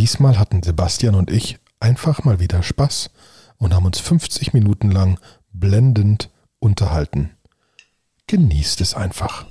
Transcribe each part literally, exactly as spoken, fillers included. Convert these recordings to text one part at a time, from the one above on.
Diesmal hatten Sebastian und ich einfach mal wieder Spaß und haben uns fünfzig Minuten lang blendend unterhalten. Genießt es einfach.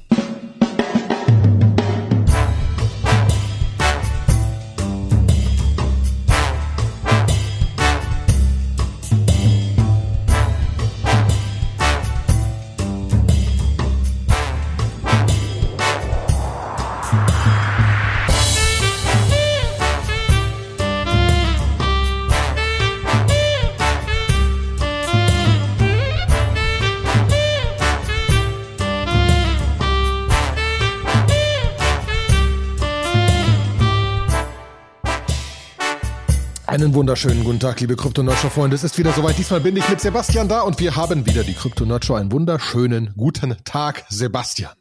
Einen wunderschönen guten Tag, liebe Crypto Nerd Show Freunde. Es ist wieder soweit. Diesmal bin ich mit Sebastian da und wir haben wieder die Crypto Nerd Show. Einen wunderschönen guten Tag, Sebastian.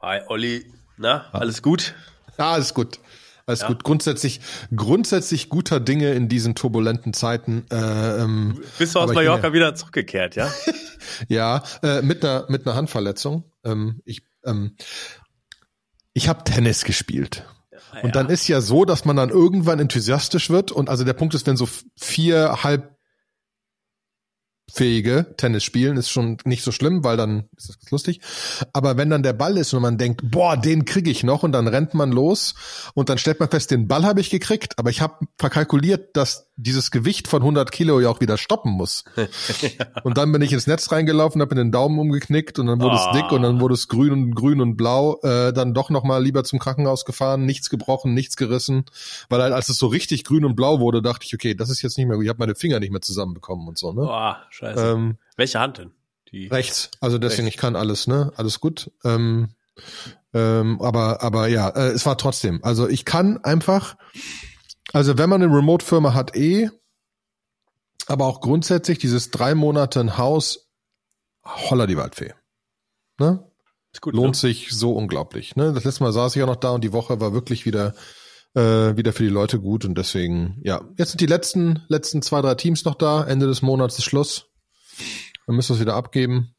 Hi, Olli. Na, alles gut? Ja, alles gut. Alles ja. gut. Grundsätzlich, grundsätzlich guter Dinge in diesen turbulenten Zeiten. Ähm, Bist du aus Mallorca ja, wieder zurückgekehrt, ja? ja, äh, mit einer mit einer Handverletzung. Ähm, ich ähm, ich habe Tennis gespielt. Ah, und ja. dann ist ja so, dass man dann irgendwann enthusiastisch wird und also der Punkt ist, wenn so vier halbfähige Tennis spielen, ist schon nicht so schlimm, weil dann ist das lustig, aber wenn dann der Ball ist und man denkt, boah, den kriege ich noch und dann rennt man los und dann stellt man fest, den Ball habe ich gekriegt, aber ich habe verkalkuliert, dass dieses Gewicht von hundert Kilo ja auch wieder stoppen muss. ja. Und dann bin ich ins Netz reingelaufen, habe mir den Daumen umgeknickt und dann wurde oh. es dick und dann wurde es grün und grün und blau. Äh, dann doch nochmal lieber zum Krankenhaus gefahren, nichts gebrochen, nichts gerissen, weil halt als es so richtig grün und blau wurde, dachte ich, okay, das ist jetzt nicht mehr gut. Ich habe meine Finger nicht mehr zusammenbekommen und so. Ne? Oh, scheiße. Ähm, Welche Hand denn? Die rechts. Also deswegen, rechts. Ich kann alles, ne? Alles gut. Ähm, ähm, aber aber ja, äh, es war trotzdem. Also ich kann einfach... Also wenn man eine Remote-Firma hat, eh, aber auch grundsätzlich dieses drei Monate ein Haus, holla die Waldfee. Ne? Ist gut, Lohnt ne? sich so unglaublich. Ne? Das letzte Mal saß ich auch noch da und die Woche war wirklich wieder äh, wieder für die Leute gut und deswegen, ja. Jetzt sind die letzten letzten zwei, drei Teams noch da, Ende des Monats ist Schluss. Dann müssen wir es wieder abgeben.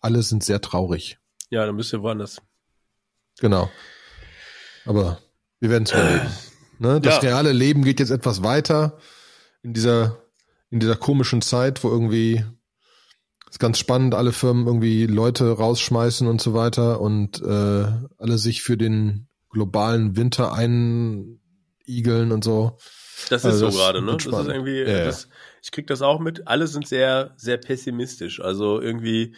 Alle sind sehr traurig. Ja, dann müsst ihr woanders. Genau. Aber wir werden es überleben. Ne, das ja. reale Leben geht jetzt etwas weiter in dieser, in dieser komischen Zeit, wo irgendwie ist ganz spannend, alle Firmen irgendwie Leute rausschmeißen und so weiter und äh, alle sich für den globalen Winter einigeln und so. Das also ist so gerade, ne? Das ist irgendwie, ja, das, ich krieg das auch mit. Alle sind sehr, sehr pessimistisch. Also irgendwie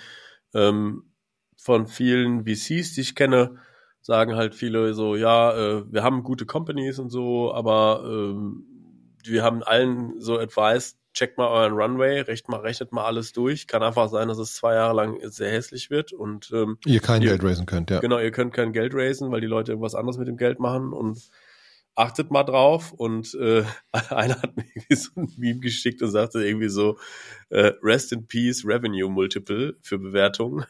ähm, von vielen V Cs, die ich kenne, sagen halt viele so, ja, äh, wir haben gute Companies und so, aber ähm, wir haben allen so advised, checkt mal euren Runway, rechnet mal, rechnet mal alles durch. Kann einfach sein, dass es zwei Jahre lang sehr hässlich wird und ähm, ihr kein ihr, Geld raisen könnt, ja. Genau, ihr könnt kein Geld raisen, weil die Leute irgendwas anderes mit dem Geld machen und achtet mal drauf. Und äh, einer hat mir irgendwie so ein Meme geschickt und sagte irgendwie so, äh, Rest in Peace Revenue Multiple für Bewertungen.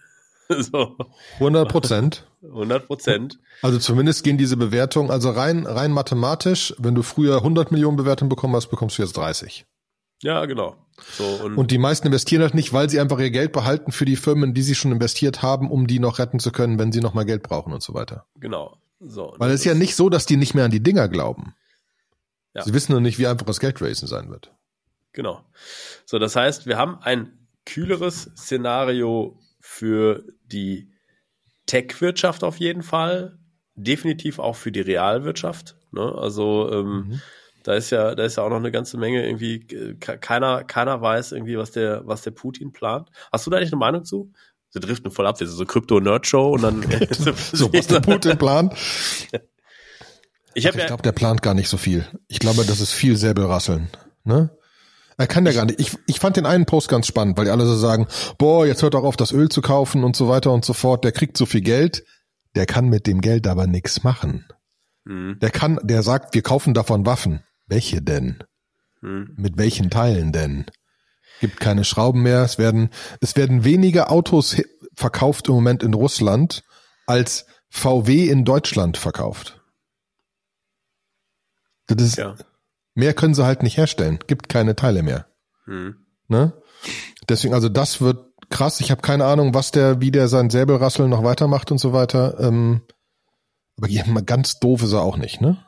So. hundert Prozent. hundert Prozent. Also zumindest gehen diese Bewertungen, also rein rein mathematisch, wenn du früher hundert Millionen Bewertungen bekommen hast, bekommst du jetzt dreißig. Ja, genau. So, und, und die meisten investieren halt nicht, weil sie einfach ihr Geld behalten für die Firmen, die sie schon investiert haben, um die noch retten zu können, wenn sie nochmal Geld brauchen und so weiter. Genau. So, weil es ist ja nicht so, dass die nicht mehr an die Dinger glauben. Ja. Sie wissen nur nicht, wie einfach das Geldraisen sein wird. Genau. So, das heißt, wir haben ein kühleres Szenario für die Tech-Wirtschaft auf jeden Fall, definitiv auch für die Realwirtschaft. Ne? Also ähm, mhm. da ist ja, da ist ja auch noch eine ganze Menge irgendwie. Keiner, keiner weiß irgendwie, was der, was der Putin plant. Hast du da nicht eine Meinung zu? Sie driften voll ab, das ist so Crypto-Nerd-Show und dann so was der Putin plant. Ich, also ich glaube, der plant gar nicht so viel. Ich glaube, das ist viel Säbelrasseln. Ne? Er kann ja gar nicht. Ich, ich fand den einen Post ganz spannend, weil die alle so sagen, boah, jetzt hört doch auf, das Öl zu kaufen und so weiter und so fort. Der kriegt so viel Geld, der kann mit dem Geld aber nichts machen. Hm. Der kann, der sagt, wir kaufen davon Waffen. Welche denn? Hm. Mit welchen Teilen denn? Gibt keine Schrauben mehr. Es werden, es werden weniger Autos verkauft im Moment in Russland als V W in Deutschland verkauft. Das ist ja. Mehr können sie halt nicht herstellen. Gibt keine Teile mehr. Hm. Ne? Deswegen, also das wird krass. Ich habe keine Ahnung, was der, wie der sein Säbelrasseln noch weitermacht und so weiter. Ähm, aber ganz doof ist er auch nicht, ne?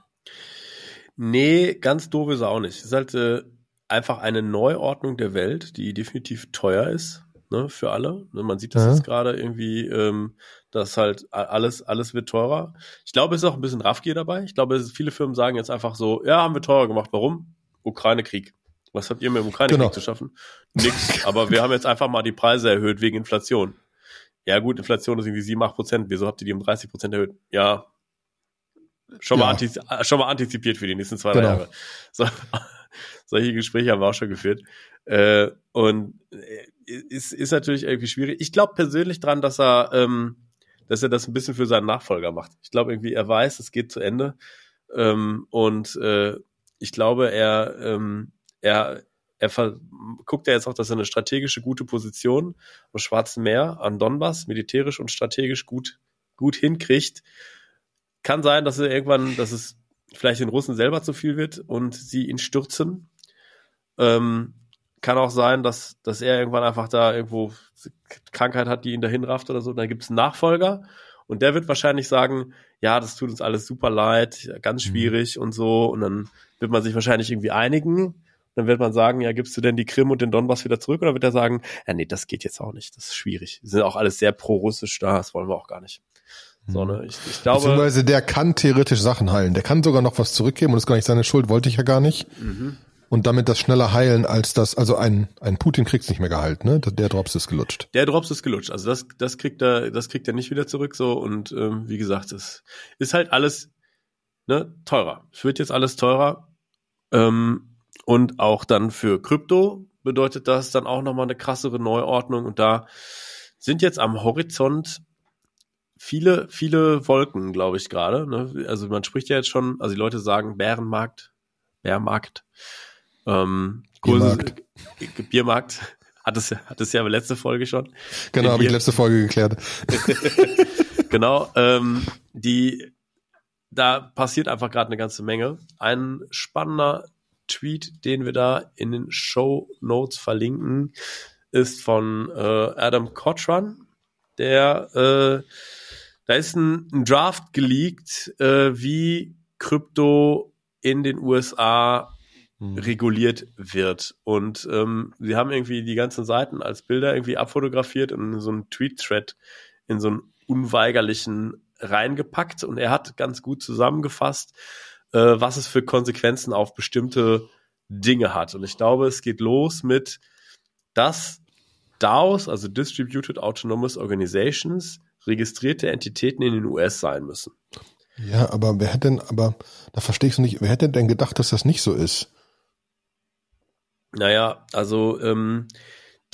Nee, ganz doof ist er auch nicht. Es ist halt äh, einfach eine Neuordnung der Welt, die definitiv teuer ist, ne, für alle. Man sieht das ja jetzt gerade irgendwie, ähm, dass halt alles, alles wird teurer. Ich glaube, es ist auch ein bisschen Raffgier dabei. Ich glaube, es ist, viele Firmen sagen jetzt einfach so, ja, haben wir teurer gemacht. Warum? Ukraine-Krieg. Was habt ihr mit dem Ukraine-Krieg genau. zu schaffen? Nix. Aber wir haben jetzt einfach mal die Preise erhöht wegen Inflation. Ja gut, Inflation ist irgendwie sieben, acht Prozent. Wieso habt ihr die um dreißig Prozent erhöht? Ja, schon, ja. Mal antizipiert, schon mal antizipiert für die nächsten zwei, genau. drei Jahre. So, solche Gespräche haben wir auch schon geführt. Äh, und es ist, ist natürlich irgendwie schwierig. Ich glaube persönlich dran, dass er, ähm, dass er das ein bisschen für seinen Nachfolger macht. Ich glaube irgendwie, er weiß, es geht zu Ende. Ähm, und äh, ich glaube, er, ähm, er Er ver- guckt ja jetzt auch, dass er eine strategische gute Position am Schwarzen Meer, am Donbass, militärisch und strategisch gut, gut hinkriegt. Kann sein, dass er irgendwann, dass es vielleicht den Russen selber zu viel wird und sie ihn stürzen. Ähm, kann auch sein, dass, dass er irgendwann einfach da irgendwo Krankheit hat, die ihn dahin rafft oder so. Und dann gibt es einen Nachfolger und der wird wahrscheinlich sagen, ja, das tut uns alles super leid, ganz schwierig mhm. und so. Und dann wird man sich wahrscheinlich irgendwie einigen. Dann wird man sagen, ja, gibst du denn die Krim und den Donbass wieder zurück? Oder wird er sagen, ja, nee, das geht jetzt auch nicht. Das ist schwierig. Die sind auch alles sehr pro-russisch da. Das wollen wir auch gar nicht. So, ne? ich, ich glaube, beziehungsweise der kann theoretisch Sachen heilen. Der kann sogar noch was zurückgeben und ist gar nicht seine Schuld. Wollte ich ja gar nicht. Mhm. Und damit das schneller heilen als das, also ein, ein Putin kriegt's nicht mehr geheilt, ne? Der Drops ist gelutscht. Der Drops ist gelutscht. Also das, das kriegt er, das kriegt er nicht wieder zurück, so. Und, ähm, wie gesagt, es ist halt alles, ne, teurer. Es wird jetzt alles teurer. Ähm, Und auch dann für Krypto bedeutet das dann auch nochmal eine krassere Neuordnung. Und da sind jetzt am Horizont viele, viele Wolken, glaube ich, gerade. Ne? Also man spricht ja jetzt schon, also die Leute sagen Bärenmarkt, Bärmarkt, ähm, Kurse, Biermarkt. Äh, Biermarkt, hat es, hat es ja in der letzten Folge schon. Genau, habe ich letzte Folge geklärt. Genau, ähm, die, da passiert einfach gerade eine ganze Menge. Ein spannender Tweet, den wir da in den Shownotes verlinken, ist von äh, Adam Cochran. Der, äh, da ist ein, ein Draft geleakt, äh, wie Krypto in den U S A hm. reguliert wird. Und ähm, sie haben irgendwie die ganzen Seiten als Bilder irgendwie abfotografiert und in so einen Tweet-Thread in so einen unweigerlichen reingepackt. Und er hat ganz gut zusammengefasst, was es für Konsequenzen auf bestimmte Dinge hat. Und ich glaube, es geht los mit, dass DAOs, also Distributed Autonomous Organizations, registrierte Entitäten in den U S sein müssen. Ja, aber wer hätte denn, aber da verstehe ich es nicht, wer hätte denn gedacht, dass das nicht so ist? Naja, also ähm,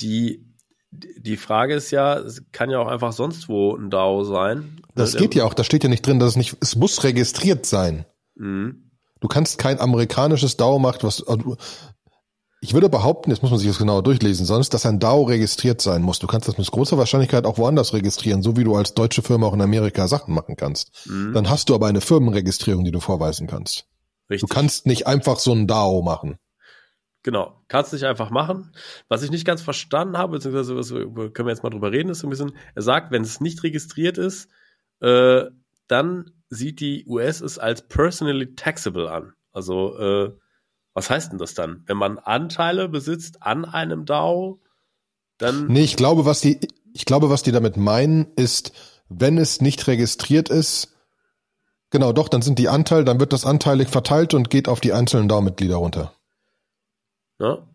die, die Frage ist ja, es kann ja auch einfach sonst wo ein DAO sein. Das geht ja auch, da steht ja nicht drin, dass es nicht, es muss registriert sein. Mhm. Du kannst kein amerikanisches DAO machen, was, ich würde behaupten, jetzt muss man sich das genauer durchlesen, sonst, dass ein DAO registriert sein muss. Du kannst das mit großer Wahrscheinlichkeit auch woanders registrieren, so wie du als deutsche Firma auch in Amerika Sachen machen kannst. Mhm. Dann hast du aber eine Firmenregistrierung, die du vorweisen kannst. Richtig. Du kannst nicht einfach so ein DAO machen. Genau, kannst nicht einfach machen. Was ich nicht ganz verstanden habe, beziehungsweise was, können wir jetzt mal drüber reden, ist so ein bisschen, er sagt, wenn es nicht registriert ist, äh, dann sieht die U S es als personally taxable an. Also, äh, was heißt denn das dann? Wenn man Anteile besitzt an einem DAO, dann... Nee, ich glaube, was die, ich glaube, was die damit meinen, ist, wenn es nicht registriert ist, genau, doch, dann sind die Anteile, dann wird das anteilig verteilt und geht auf die einzelnen DAO-Mitglieder runter. Ja? Muss dann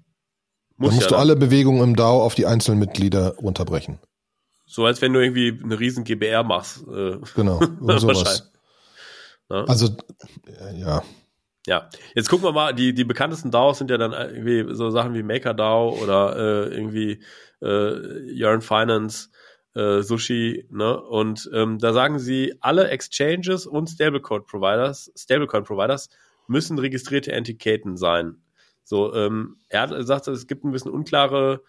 musst ja, du dann. Alle Bewegungen im DAO auf die einzelnen Mitglieder runterbrechen. So, als wenn du irgendwie eine riesen G B R machst. Äh, genau, sowas. Ja. Also, ja. Ja, jetzt gucken wir mal, die, die bekanntesten DAOs sind ja dann irgendwie so Sachen wie MakerDAO oder äh, irgendwie äh, Yearn Finance, äh, Sushi, ne? Und ähm, da sagen sie, alle Exchanges und Stablecoin-Providers, Stablecoin-Providers müssen registrierte Entitäten sein. So, ähm, er sagt, es gibt ein bisschen unklare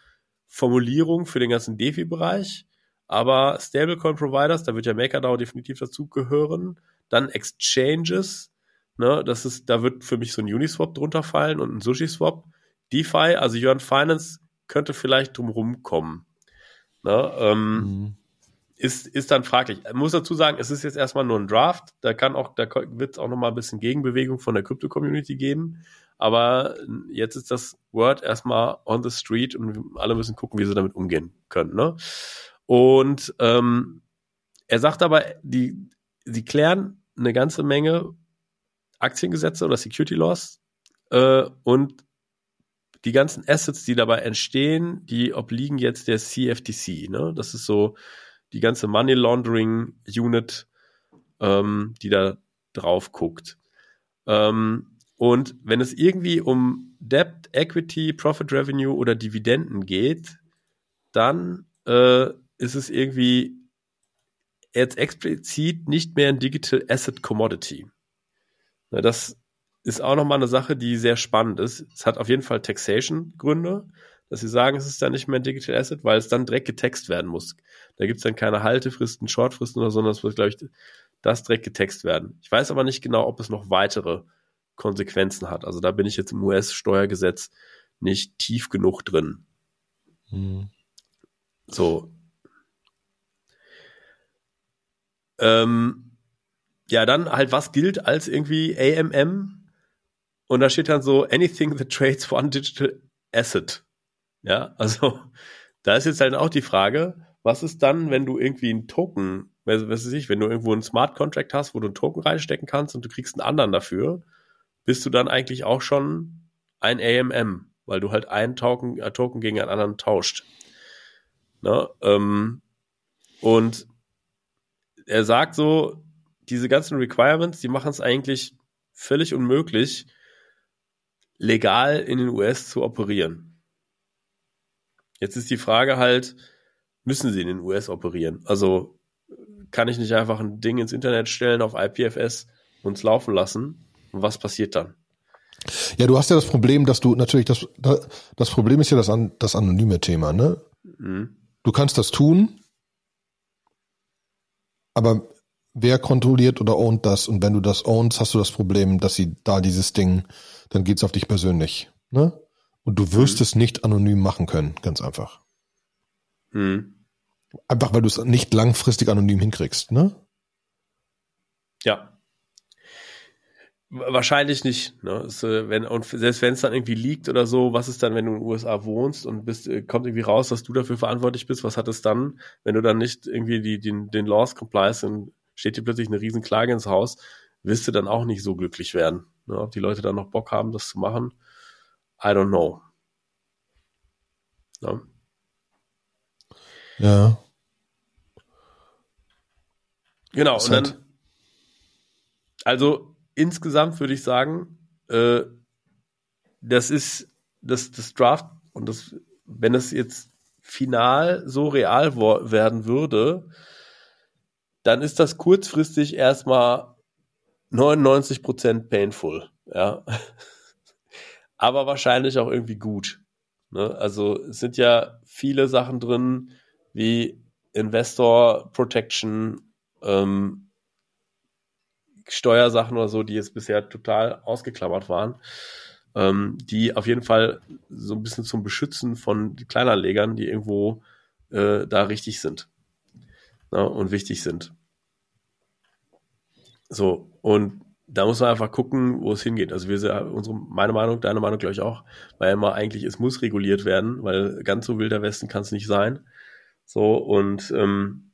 Formulierung für den ganzen DeFi-Bereich, aber Stablecoin-Providers, da wird ja MakerDAO definitiv dazugehören. Dann Exchanges, ne, das ist, da wird für mich so ein Uniswap drunter fallen und ein SushiSwap. DeFi, also Yearn Finance, könnte vielleicht drumherum kommen. Ne, ähm, mhm. ist, ist dann fraglich. Ich muss dazu sagen, es ist jetzt erstmal nur ein Draft. Da kann auch, da wird es auch nochmal ein bisschen Gegenbewegung von der Crypto-Community geben. Aber jetzt ist das Word erstmal on the street und alle müssen gucken, wie sie damit umgehen können. Ne? Und ähm, er sagt aber, die, sie klären eine ganze Menge Aktiengesetze oder Security Laws äh, und die ganzen Assets, die dabei entstehen, die obliegen jetzt der C F T C. Ne? Das ist so die ganze Money Laundering Unit, ähm, die da drauf guckt. Ähm, und wenn es irgendwie um Debt, Equity, Profit Revenue oder Dividenden geht, dann äh, ist es irgendwie jetzt explizit nicht mehr ein Digital Asset Commodity. Na, das ist auch nochmal eine Sache, die sehr spannend ist. Es hat auf jeden Fall Taxation-Gründe, dass sie sagen, es ist dann nicht mehr ein Digital Asset, weil es dann direkt getaxt werden muss. Da gibt es dann keine Haltefristen, Shortfristen oder so, sondern es wird, glaube ich, das direkt getaxt werden. Ich weiß aber nicht genau, ob es noch weitere Konsequenzen hat. Also da bin ich jetzt im U S-Steuergesetz nicht tief genug drin. Mhm. So. Ähm, ja, dann halt, was gilt als irgendwie A M M? Und da steht dann so, anything that trades for a digital asset. Ja, also da ist jetzt halt auch die Frage, was ist dann, wenn du irgendwie einen Token, was weiß ich, wenn du irgendwo einen Smart Contract hast, wo du einen Token reinstecken kannst und du kriegst einen anderen dafür, bist du dann eigentlich auch schon ein A M M, weil du halt einen Token, einen Token gegen einen anderen tauscht. Na, ähm, und er sagt so, diese ganzen Requirements, die machen es eigentlich völlig unmöglich, legal in den U S zu operieren. Jetzt ist die Frage halt, müssen sie in den U S operieren? Also kann ich nicht einfach ein Ding ins Internet stellen auf I P F S und es laufen lassen? Und was passiert dann? Ja, du hast ja das Problem, dass du natürlich, das das Problem ist ja das, das anonyme Thema, ne? Mhm. Du kannst das tun, aber wer kontrolliert oder ownt das? Und wenn du das ownst, hast du das Problem, dass sie da dieses Ding, dann geht's auf dich persönlich. Ne? Und du wirst mhm. es nicht anonym machen können, ganz einfach. Mhm. Einfach, weil du es nicht langfristig anonym hinkriegst, ne? Ja. Wahrscheinlich nicht. Ne? Es, wenn, und selbst wenn es dann irgendwie liegt oder so, was ist dann, wenn du in den U S A wohnst und bist, kommt irgendwie raus, dass du dafür verantwortlich bist? Was hat es dann, wenn du dann nicht irgendwie die, den, den Laws complies und steht dir plötzlich eine riesen Klage ins Haus, wirst du dann auch nicht so glücklich werden. Ne? Ob die Leute dann noch Bock haben, das zu machen, I don't know. Ne? Ja. Genau. Und dann, also insgesamt würde ich sagen, äh, das ist das, das Draft und das, wenn das jetzt final so real wo- werden würde, dann ist das kurzfristig erstmal neunundneunzig Prozent painful, ja. Aber wahrscheinlich auch irgendwie gut. Ne? Also es sind ja viele Sachen drin, wie Investor Protection, ähm, Steuersachen oder so, die jetzt bisher total ausgeklammert waren, ähm, die auf jeden Fall so ein bisschen zum Beschützen von Kleinanlegern, die irgendwo äh, da richtig sind. Na, und wichtig sind. So, und da muss man einfach gucken, wo es hingeht. Also wir, unsere, meine Meinung, deine Meinung, glaube ich auch, weil immer eigentlich, es muss reguliert werden, weil ganz so wilder Westen kann es nicht sein. So, und ähm,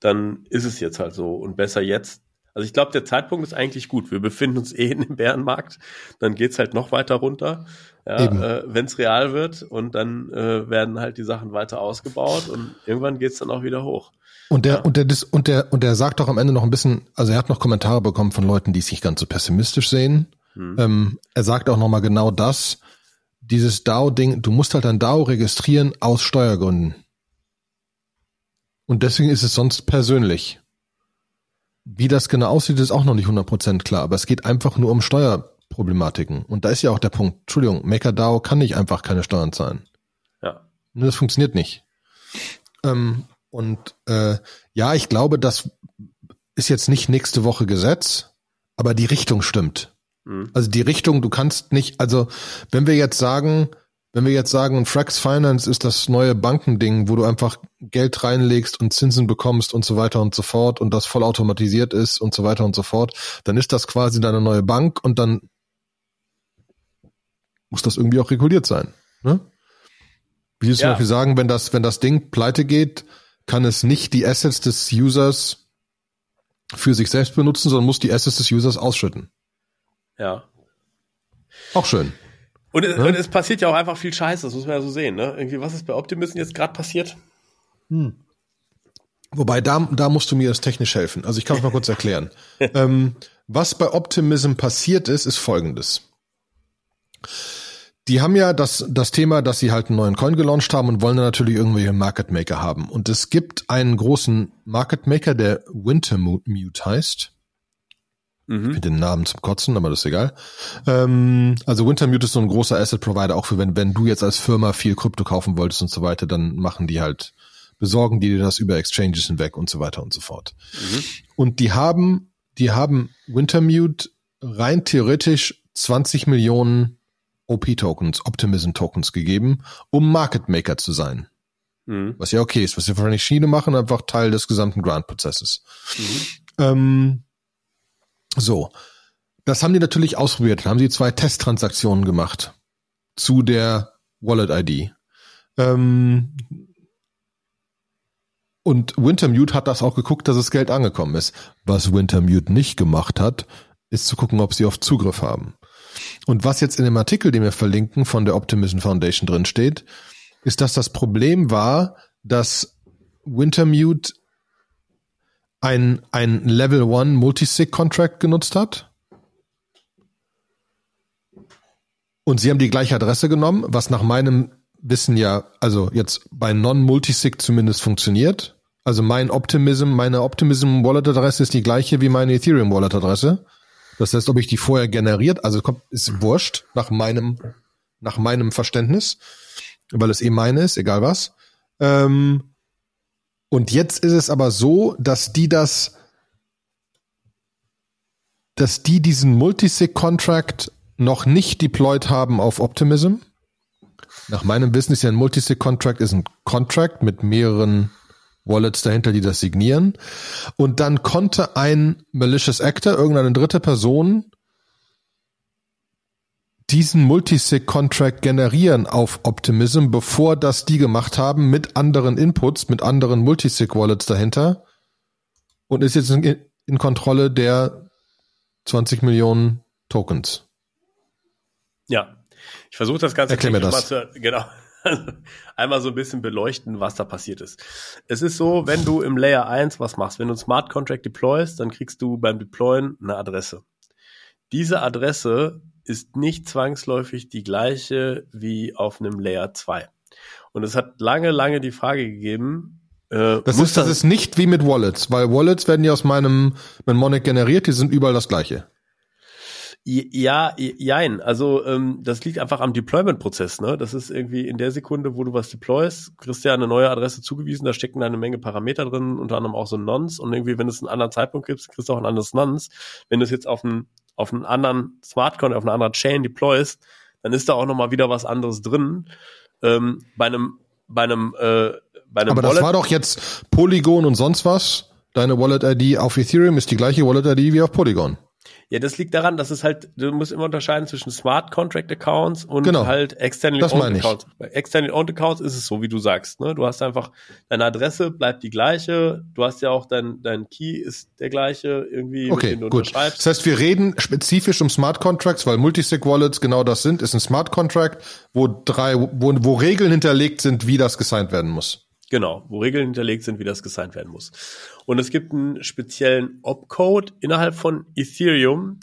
dann ist es jetzt halt so. Und besser jetzt. Also ich glaube, der Zeitpunkt ist eigentlich gut. Wir befinden uns eh in dem Bärenmarkt. Dann geht es halt noch weiter runter, ja, äh, wenn es real wird. Und dann äh, werden halt die Sachen weiter ausgebaut. Und irgendwann geht es dann auch wieder hoch. Und der, ja. und, der, und, der, und der sagt doch am Ende noch ein bisschen, also er hat noch Kommentare bekommen von Leuten, die es nicht ganz so pessimistisch sehen. Hm. Ähm, er sagt auch nochmal genau das. Dieses D A O-Ding, du musst halt ein D A O registrieren aus Steuergründen. Und deswegen ist es sonst persönlich. Wie das genau aussieht, ist auch noch nicht hundert Prozent klar, aber es geht einfach nur um Steuerproblematiken. Und da ist ja auch der Punkt, Entschuldigung, MakerDAO kann nicht einfach keine Steuern zahlen. Ja. Das funktioniert nicht. Ähm, und äh, ja, ich glaube, das ist jetzt nicht nächste Woche Gesetz, aber die Richtung stimmt. Mhm. Also die Richtung, du kannst nicht, also wenn wir jetzt sagen, Wenn wir jetzt sagen, Frax Finance ist das neue Bankending, wo du einfach Geld reinlegst und Zinsen bekommst und so weiter und so fort und das vollautomatisiert ist und so weiter und so fort, dann ist das quasi deine neue Bank und dann muss das irgendwie auch reguliert sein. Ne? Wie zum ja. Beispiel sagen, wenn das, wenn das Ding pleite geht, kann es nicht die Assets des Users für sich selbst benutzen, sondern muss die Assets des Users ausschütten. Ja. Auch schön. Und es, ja? und es passiert ja auch einfach viel Scheiße, das muss man ja so sehen. Ne? Irgendwie, was ist bei Optimism jetzt gerade passiert? Hm. Wobei, da, da musst du mir das technisch helfen. Also ich kann es mal kurz erklären. ähm, was bei Optimism passiert ist, ist Folgendes. Die haben ja das, das Thema, dass sie halt einen neuen Coin gelauncht haben und wollen dann natürlich irgendwelche Market Maker haben. Und es gibt einen großen Market Maker, der Wintermute heißt. Mhm. Ich finde den Namen zum Kotzen, aber das ist egal. Ähm, also Wintermute ist so ein großer Asset Provider, auch für wenn, wenn du jetzt als Firma viel Krypto kaufen wolltest und so weiter, dann machen die halt, besorgen die dir das über Exchanges hinweg und so weiter und so fort. Mhm. Und die haben, die haben Wintermute rein theoretisch zwanzig Millionen O P-Tokens, Optimism-Tokens gegeben, um Market Maker zu sein. Mhm. Was ja okay ist, was ja wahrscheinlich Schiene machen, einfach Teil des gesamten Grant-Prozesses. Mhm. Ähm, so. Das haben die natürlich ausprobiert. Da haben sie zwei Testtransaktionen gemacht zu der Wallet-I D. Ähm, und Wintermute hat das auch geguckt, dass das Geld angekommen ist. Was Wintermute nicht gemacht hat, ist zu gucken, ob sie auf Zugriff haben. Und was jetzt in dem Artikel, den wir verlinken, von der Optimism Foundation drin steht, ist, dass das Problem war, dass Wintermute ein, ein Level eins Multisig Contract genutzt hat. Und sie haben die gleiche Adresse genommen, was nach meinem Wissen ja, also jetzt bei Non-Multisig zumindest funktioniert. Also mein Optimism, meine Optimism Wallet Adresse ist die gleiche wie meine Ethereum Wallet Adresse. Das heißt, ob ich die vorher generiert, also kommt, ist wurscht, nach meinem, nach meinem Verständnis, weil es eh meine ist, egal was. Ähm, und jetzt ist es aber so, dass die das, dass die diesen Multisig-Contract noch nicht deployed haben auf Optimism. Nach meinem Wissen ist ja ein Multisig-Contract ist ein Contract mit mehreren Wallets dahinter, die das signieren. Und dann konnte ein malicious actor, irgendeine dritte Person, diesen Multisig-Contract generieren auf Optimism, bevor das die gemacht haben, mit anderen Inputs, mit anderen Multisig-Wallets dahinter. Und ist jetzt in, in Kontrolle der zwanzig Millionen Tokens. Ja. Ich versuche das Ganze... Erklär mir das. Zu, genau. Einmal so ein bisschen beleuchten, was da passiert ist. Es ist so, wenn du im Layer eins was machst, wenn du einen Smart Contract deployst, dann kriegst du beim Deployen eine Adresse. Diese Adresse ist nicht zwangsläufig die gleiche wie auf einem Layer zwei. Und es hat lange, lange die Frage gegeben, äh, das, ist, das, das ist nicht wie mit Wallets, weil Wallets werden ja aus meinem Mnemonic generiert, die sind überall das Gleiche. Ja, jein. Also ähm, das liegt einfach am Deployment-Prozess. Ne? Das ist irgendwie in der Sekunde, wo du was deployst, kriegst du ja eine neue Adresse zugewiesen, da stecken da eine Menge Parameter drin, unter anderem auch so ein Nonce. Und irgendwie, wenn es einen anderen Zeitpunkt gibt, kriegst du auch ein anderes Nonce. Wenn du es jetzt auf einen, auf einen anderen Smart-Contract, auf eine andere Chain deployst, dann ist da auch nochmal wieder was anderes drin. Ähm, bei einem, bei einem, äh, bei einem Aber Wallet- das war doch jetzt Polygon und sonst was. Deine Wallet-I D auf Ethereum ist die gleiche Wallet-I D wie auf Polygon. Ja, das liegt daran, dass es halt, du musst immer unterscheiden zwischen Smart Contract Accounts und genau, halt Externally Owned Accounts. Bei Externally Owned Accounts ist es so, wie du sagst, ne? Du hast einfach, deine Adresse bleibt die gleiche, du hast ja auch dein, dein Key ist der gleiche, irgendwie, okay, den du gut unterschreibst. Das heißt, wir reden spezifisch um Smart Contracts, weil Multisig Wallets genau das sind, ist ein Smart Contract, wo drei, wo, wo Regeln hinterlegt sind, wie das gesigned werden muss. Genau, wo Regeln hinterlegt sind, wie das gesigned werden muss. Und es gibt einen speziellen Opcode innerhalb von Ethereum,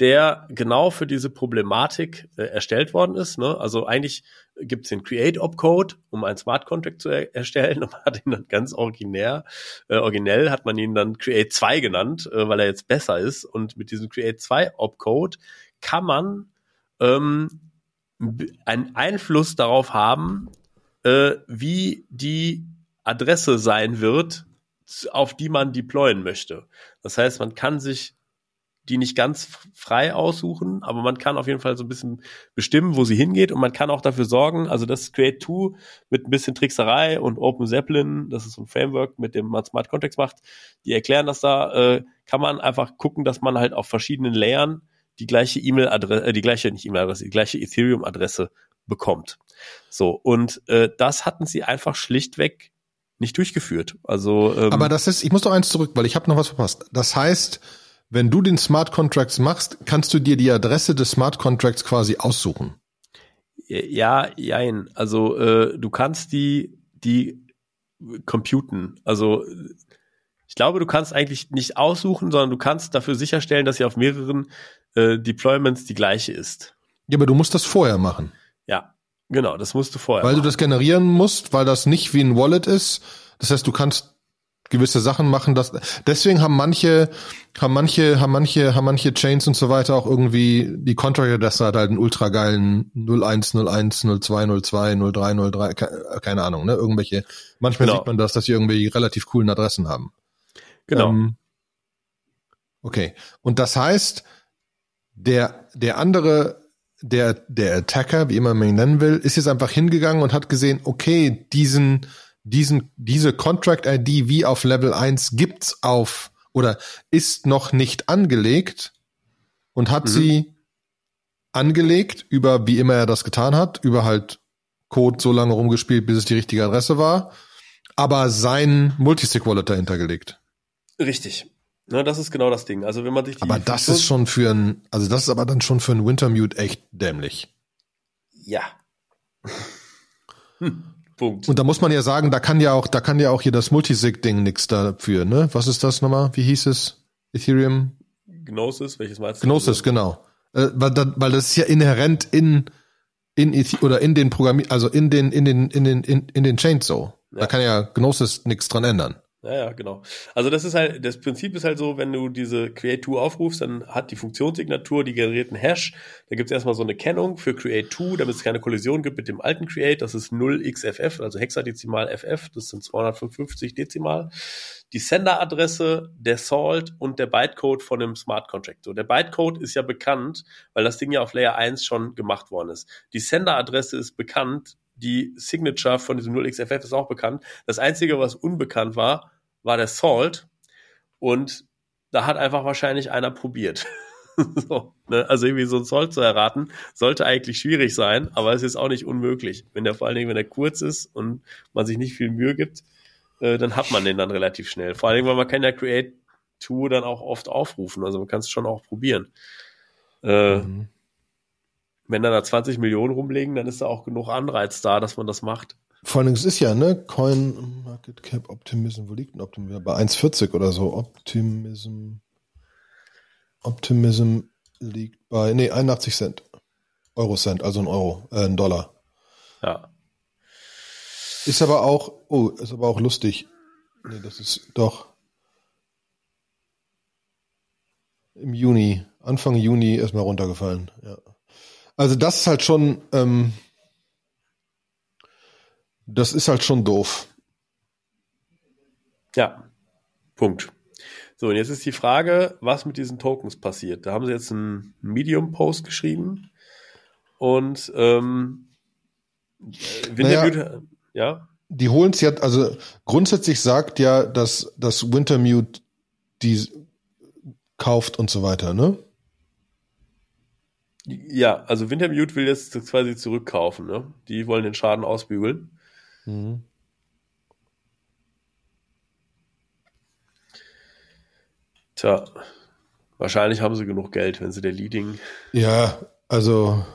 der genau für diese Problematik äh, erstellt worden ist. Ne? Also eigentlich gibt es den Create-Opcode, um einen Smart Contract zu er- erstellen. Und man hat ihn dann ganz originär, äh, originell hat man ihn dann Create zwei genannt, äh, weil er jetzt besser ist. Und mit diesem Create zwei-Opcode kann man ähm, einen Einfluss darauf haben, wie die Adresse sein wird, auf die man deployen möchte. Das heißt, man kann sich die nicht ganz frei aussuchen, aber man kann auf jeden Fall so ein bisschen bestimmen, wo sie hingeht, und man kann auch dafür sorgen, also das Create two mit ein bisschen Trickserei und Open Zeppelin, das ist so ein Framework, mit dem man Smart Contracts macht, die erklären das da, äh, kann man einfach gucken, dass man halt auf verschiedenen Layern die gleiche E-Mail-Adresse, äh, die gleiche, nicht E-Mail-Adresse, die gleiche Ethereum-Adresse bekommt. So, und äh, das hatten sie einfach schlichtweg nicht durchgeführt. Also, ähm, aber das ist, ich muss noch eins zurück, weil ich habe noch was verpasst. Das heißt, wenn du den Smart Contracts machst, kannst du dir die Adresse des Smart Contracts quasi aussuchen. Ja, jein. Also äh, du kannst die die computen. Also ich glaube, du kannst eigentlich nicht aussuchen, sondern du kannst dafür sicherstellen, dass sie auf mehreren äh, Deployments die gleiche ist. Ja, aber du musst das vorher machen. Ja, genau, das musst du vorher Weil machen. Du das generieren musst, weil das nicht wie ein Wallet ist. Das heißt, du kannst gewisse Sachen machen, dass deswegen haben manche haben manche haben manche haben manche Chains und so weiter auch irgendwie die Contract Adresse hat halt einen ultra geilen null eins null eins null zwei null zwei null drei null drei keine Ahnung, ne, irgendwelche manchmal genau. Sieht man das, dass sie irgendwie relativ coolen Adressen haben. Genau. Ähm, okay, und das heißt, der der andere der der Attacker, wie immer man ihn nennen will, ist jetzt einfach hingegangen und hat gesehen, okay, diesen Diesen, diese Contract-I D wie auf Level eins gibt's auf oder ist noch nicht angelegt und hat mhm. sie angelegt über, wie immer er das getan hat, über halt Code so lange rumgespielt, bis es die richtige Adresse war, aber sein Multisig-Wallet dahinter gelegt. Richtig. Ja, das ist genau das Ding. Also wenn man sich die aber das ist schon für ein, also das ist aber dann schon für ein Wintermute echt dämlich. Ja. hm. Punkt. Und da muss man ja sagen, da kann ja auch, da kann ja auch hier das Multisig-Ding nichts dafür, ne? Was ist das nochmal? Wie hieß es? Ethereum? Gnosis, welches meinst du? Gnosis, genau. Äh, weil, da, weil das ist ja inhärent in, in, oder in den Programmier, also in den, in den, in den, in, in den Chains so. Ja. Da kann ja Gnosis nichts dran ändern. Ja, ja, genau. Also das ist halt, das Prinzip ist halt so, wenn du diese Create two aufrufst, dann hat die Funktionssignatur die generierten Hash. Da gibt's erstmal so eine Kennung für Create two, damit es keine Kollision gibt mit dem alten Create. Das ist null x f f, also hexadezimal F F. Das sind zweihundertfünfundfünfzig Dezimal. Die Senderadresse, der Salt und der Bytecode von dem Smart Contract. So, der Bytecode ist ja bekannt, weil das Ding ja auf Layer eins schon gemacht worden ist. Die Senderadresse ist bekannt. Die Signature von diesem null x f f ist auch bekannt. Das Einzige, was unbekannt war, war der Salt. Und da hat einfach wahrscheinlich einer probiert. so, ne? Also irgendwie so ein Salt zu erraten, sollte eigentlich schwierig sein, aber es ist auch nicht unmöglich. Wenn der vor allen Dingen, wenn der kurz ist und man sich nicht viel Mühe gibt, äh, dann hat man den dann relativ schnell. Vor allen Dingen, weil man kann ja Create two dann auch oft aufrufen. Also man kann es schon auch probieren. Äh, mhm. Wenn dann da zwanzig Millionen rumlegen, dann ist da auch genug Anreiz da, dass man das macht. Vor allem, es ist ja, ne? Coin Market Cap Optimism, wo liegt denn Optimism? Bei eins vierzig oder so. Optimism. Optimism liegt bei, nee, einundachtzig Cent. Eurocent, also ein Euro, äh, ein Dollar. Ja. Ist aber auch, oh, ist aber auch lustig. Nee, das ist doch im Juni, Anfang Juni erstmal runtergefallen, ja. Also das ist halt schon, ähm, das ist halt schon doof. Ja, Punkt. So, und jetzt ist die Frage, was mit diesen Tokens passiert. Da haben sie jetzt einen Medium-Post geschrieben und ähm, Wintermute, naja, ja? Die holen es ja, also grundsätzlich sagt ja, dass, dass Wintermute die kauft und so weiter, ne? Ja, also Wintermute will jetzt quasi zurückkaufen, ne? Die wollen den Schaden ausbügeln. Mhm. Tja, wahrscheinlich haben sie genug Geld, wenn sie der Leading... Ja, also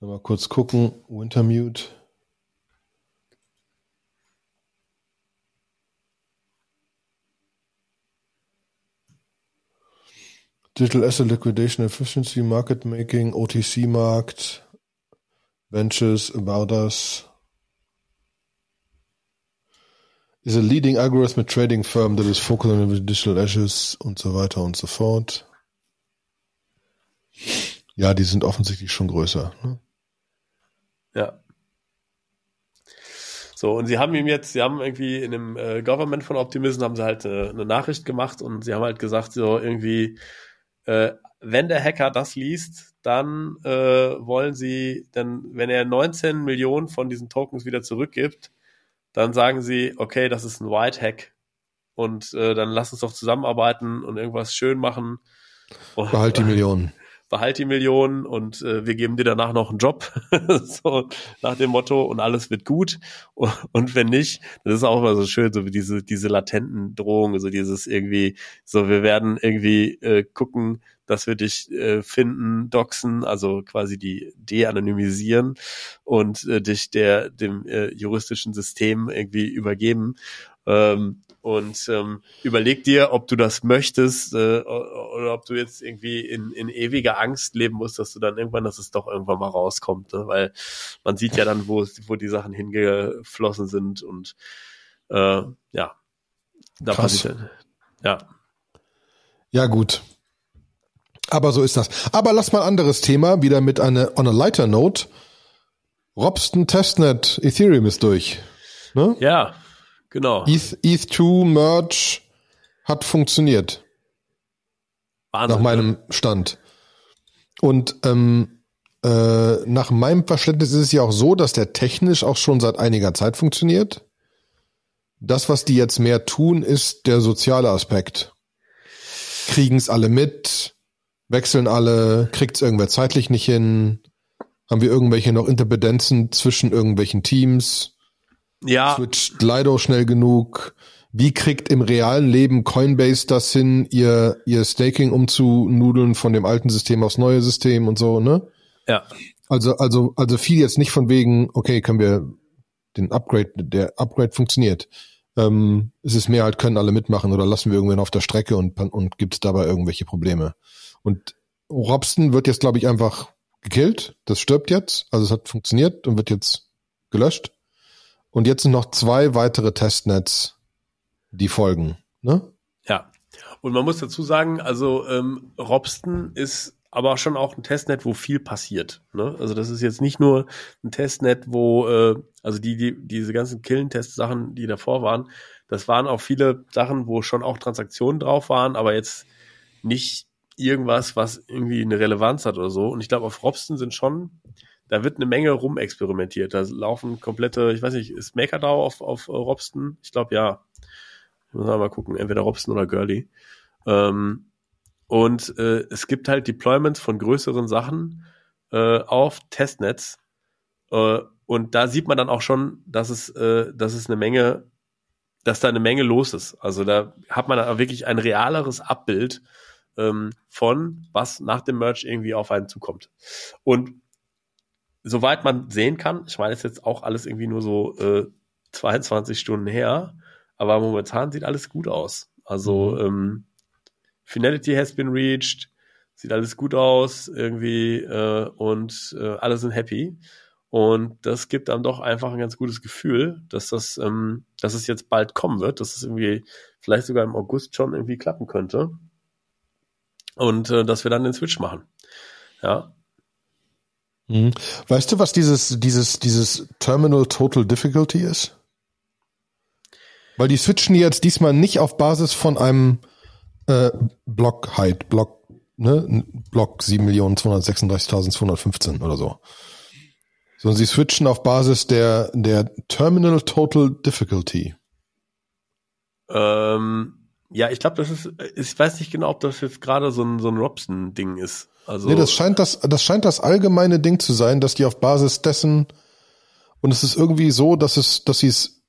mal kurz gucken, Wintermute... Digital Asset Liquidation Efficiency, Market Making, O T C Markt, Ventures, About Us. Is a leading algorithmic trading firm that is focused on digital assets und so weiter und so fort. Ja, die sind offensichtlich schon größer. Ne? Ja. So, und sie haben ihm jetzt, sie haben irgendwie in dem äh, Government von Optimism haben sie halt äh, eine Nachricht gemacht und sie haben halt gesagt, so irgendwie, Äh, wenn der Hacker das liest, dann äh, wollen sie, dann, wenn er neunzehn Millionen von diesen Tokens wieder zurückgibt, dann sagen sie, okay, das ist ein White Hack und äh, dann lass uns doch zusammenarbeiten und irgendwas schön machen. Und behalt die Millionen. Behalt die Millionen und äh, wir geben dir danach noch einen Job, so nach dem Motto, und alles wird gut. Und, und wenn nicht, das ist auch immer so schön, so wie diese diese latenten Drohungen, so dieses irgendwie, so wir werden irgendwie äh, gucken, dass wir dich äh, finden, doxen, also quasi die de-anonymisieren und äh, dich der dem äh, juristischen System irgendwie übergeben. Ähm, Und ähm, überleg dir, ob du das möchtest äh, oder ob du jetzt irgendwie in, in ewiger Angst leben musst, dass du dann irgendwann, dass es doch irgendwann mal rauskommt, ne? Weil man sieht ja dann, wo wo die Sachen hingeflossen sind und äh, ja, da passiert ja. Ja gut, aber so ist das. Aber lass mal ein anderes Thema wieder mit einer on a lighter note. Ropsten Testnet Ethereum ist durch, ne? Ja. Genau. E T H, E T H zwei Merge hat funktioniert. Wahnsinn, nach meinem Stand. Und ähm, äh, nach meinem Verständnis ist es ja auch so, dass der technisch auch schon seit einiger Zeit funktioniert. Das, was die jetzt mehr tun, ist der soziale Aspekt. Kriegen's alle mit, wechseln alle, kriegt's irgendwer zeitlich nicht hin, haben wir irgendwelche noch Interdependenzen zwischen irgendwelchen Teams? Ja. Switcht Lido schnell genug? Wie kriegt im realen Leben Coinbase das hin, ihr, ihr Staking umzunudeln von dem alten System aufs neue System und so, ne? Ja. Also, also, also viel jetzt nicht von wegen, okay, können wir den Upgrade, der Upgrade funktioniert. Ähm, es ist mehr halt, können alle mitmachen oder lassen wir irgendwen auf der Strecke und, und gibt's dabei irgendwelche Probleme. Und Ropsten wird jetzt, glaube ich, einfach gekillt. Das stirbt jetzt. Also es hat funktioniert und wird jetzt gelöscht. Und jetzt sind noch zwei weitere Testnets, die folgen, ne? Ja, und man muss dazu sagen, also ähm, Ropsten ist aber schon auch ein Testnet, wo viel passiert, ne? Also das ist jetzt nicht nur ein Testnet, wo, äh, also die, die diese ganzen Killen-Test-Sachen, die davor waren, das waren auch viele Sachen, wo schon auch Transaktionen drauf waren, aber jetzt nicht irgendwas, was irgendwie eine Relevanz hat oder so. Und ich glaube, auf Ropsten sind schon... Da wird eine Menge rumexperimentiert. Da laufen komplette, ich weiß nicht, ist MakerDAO auf, auf Ropsten? Ich glaube, ja. Ich muss mal gucken, entweder Ropsten oder Gurley. Ähm, und äh, es gibt halt Deployments von größeren Sachen äh, auf Testnets. Äh, und da sieht man dann auch schon, dass es, äh, dass es eine Menge, dass da eine Menge los ist. Also da hat man dann wirklich ein realeres Abbild ähm, von, was nach dem Merge irgendwie auf einen zukommt. Und soweit man sehen kann, ich meine, es ist jetzt auch alles irgendwie nur so äh, zweiundzwanzig Stunden her, aber momentan sieht alles gut aus. Also ähm, Finality has been reached, sieht alles gut aus irgendwie äh, und äh, alle sind happy. Und das gibt einem doch einfach ein ganz gutes Gefühl, dass das, ähm, dass es jetzt bald kommen wird, dass es irgendwie vielleicht sogar im August schon irgendwie klappen könnte und äh, dass wir dann den Switch machen. Ja. Weißt du, was dieses, dieses, dieses Terminal Total Difficulty ist? Weil die switchen jetzt diesmal nicht auf Basis von einem äh, Block Height, Block, ne, Block sieben Millionen zweihundertsechsunddreißigtausendzweihundertfünfzehn oder so. Sondern sie switchen auf Basis der, der Terminal Total Difficulty. Ähm. Ja, ich glaube, das ist, ich weiß nicht genau, ob das jetzt gerade so ein, so ein Ropsten-Ding ist. Also nee, das scheint das, das scheint das allgemeine Ding zu sein, dass die auf Basis dessen, und es ist irgendwie so, dass es, dass sie es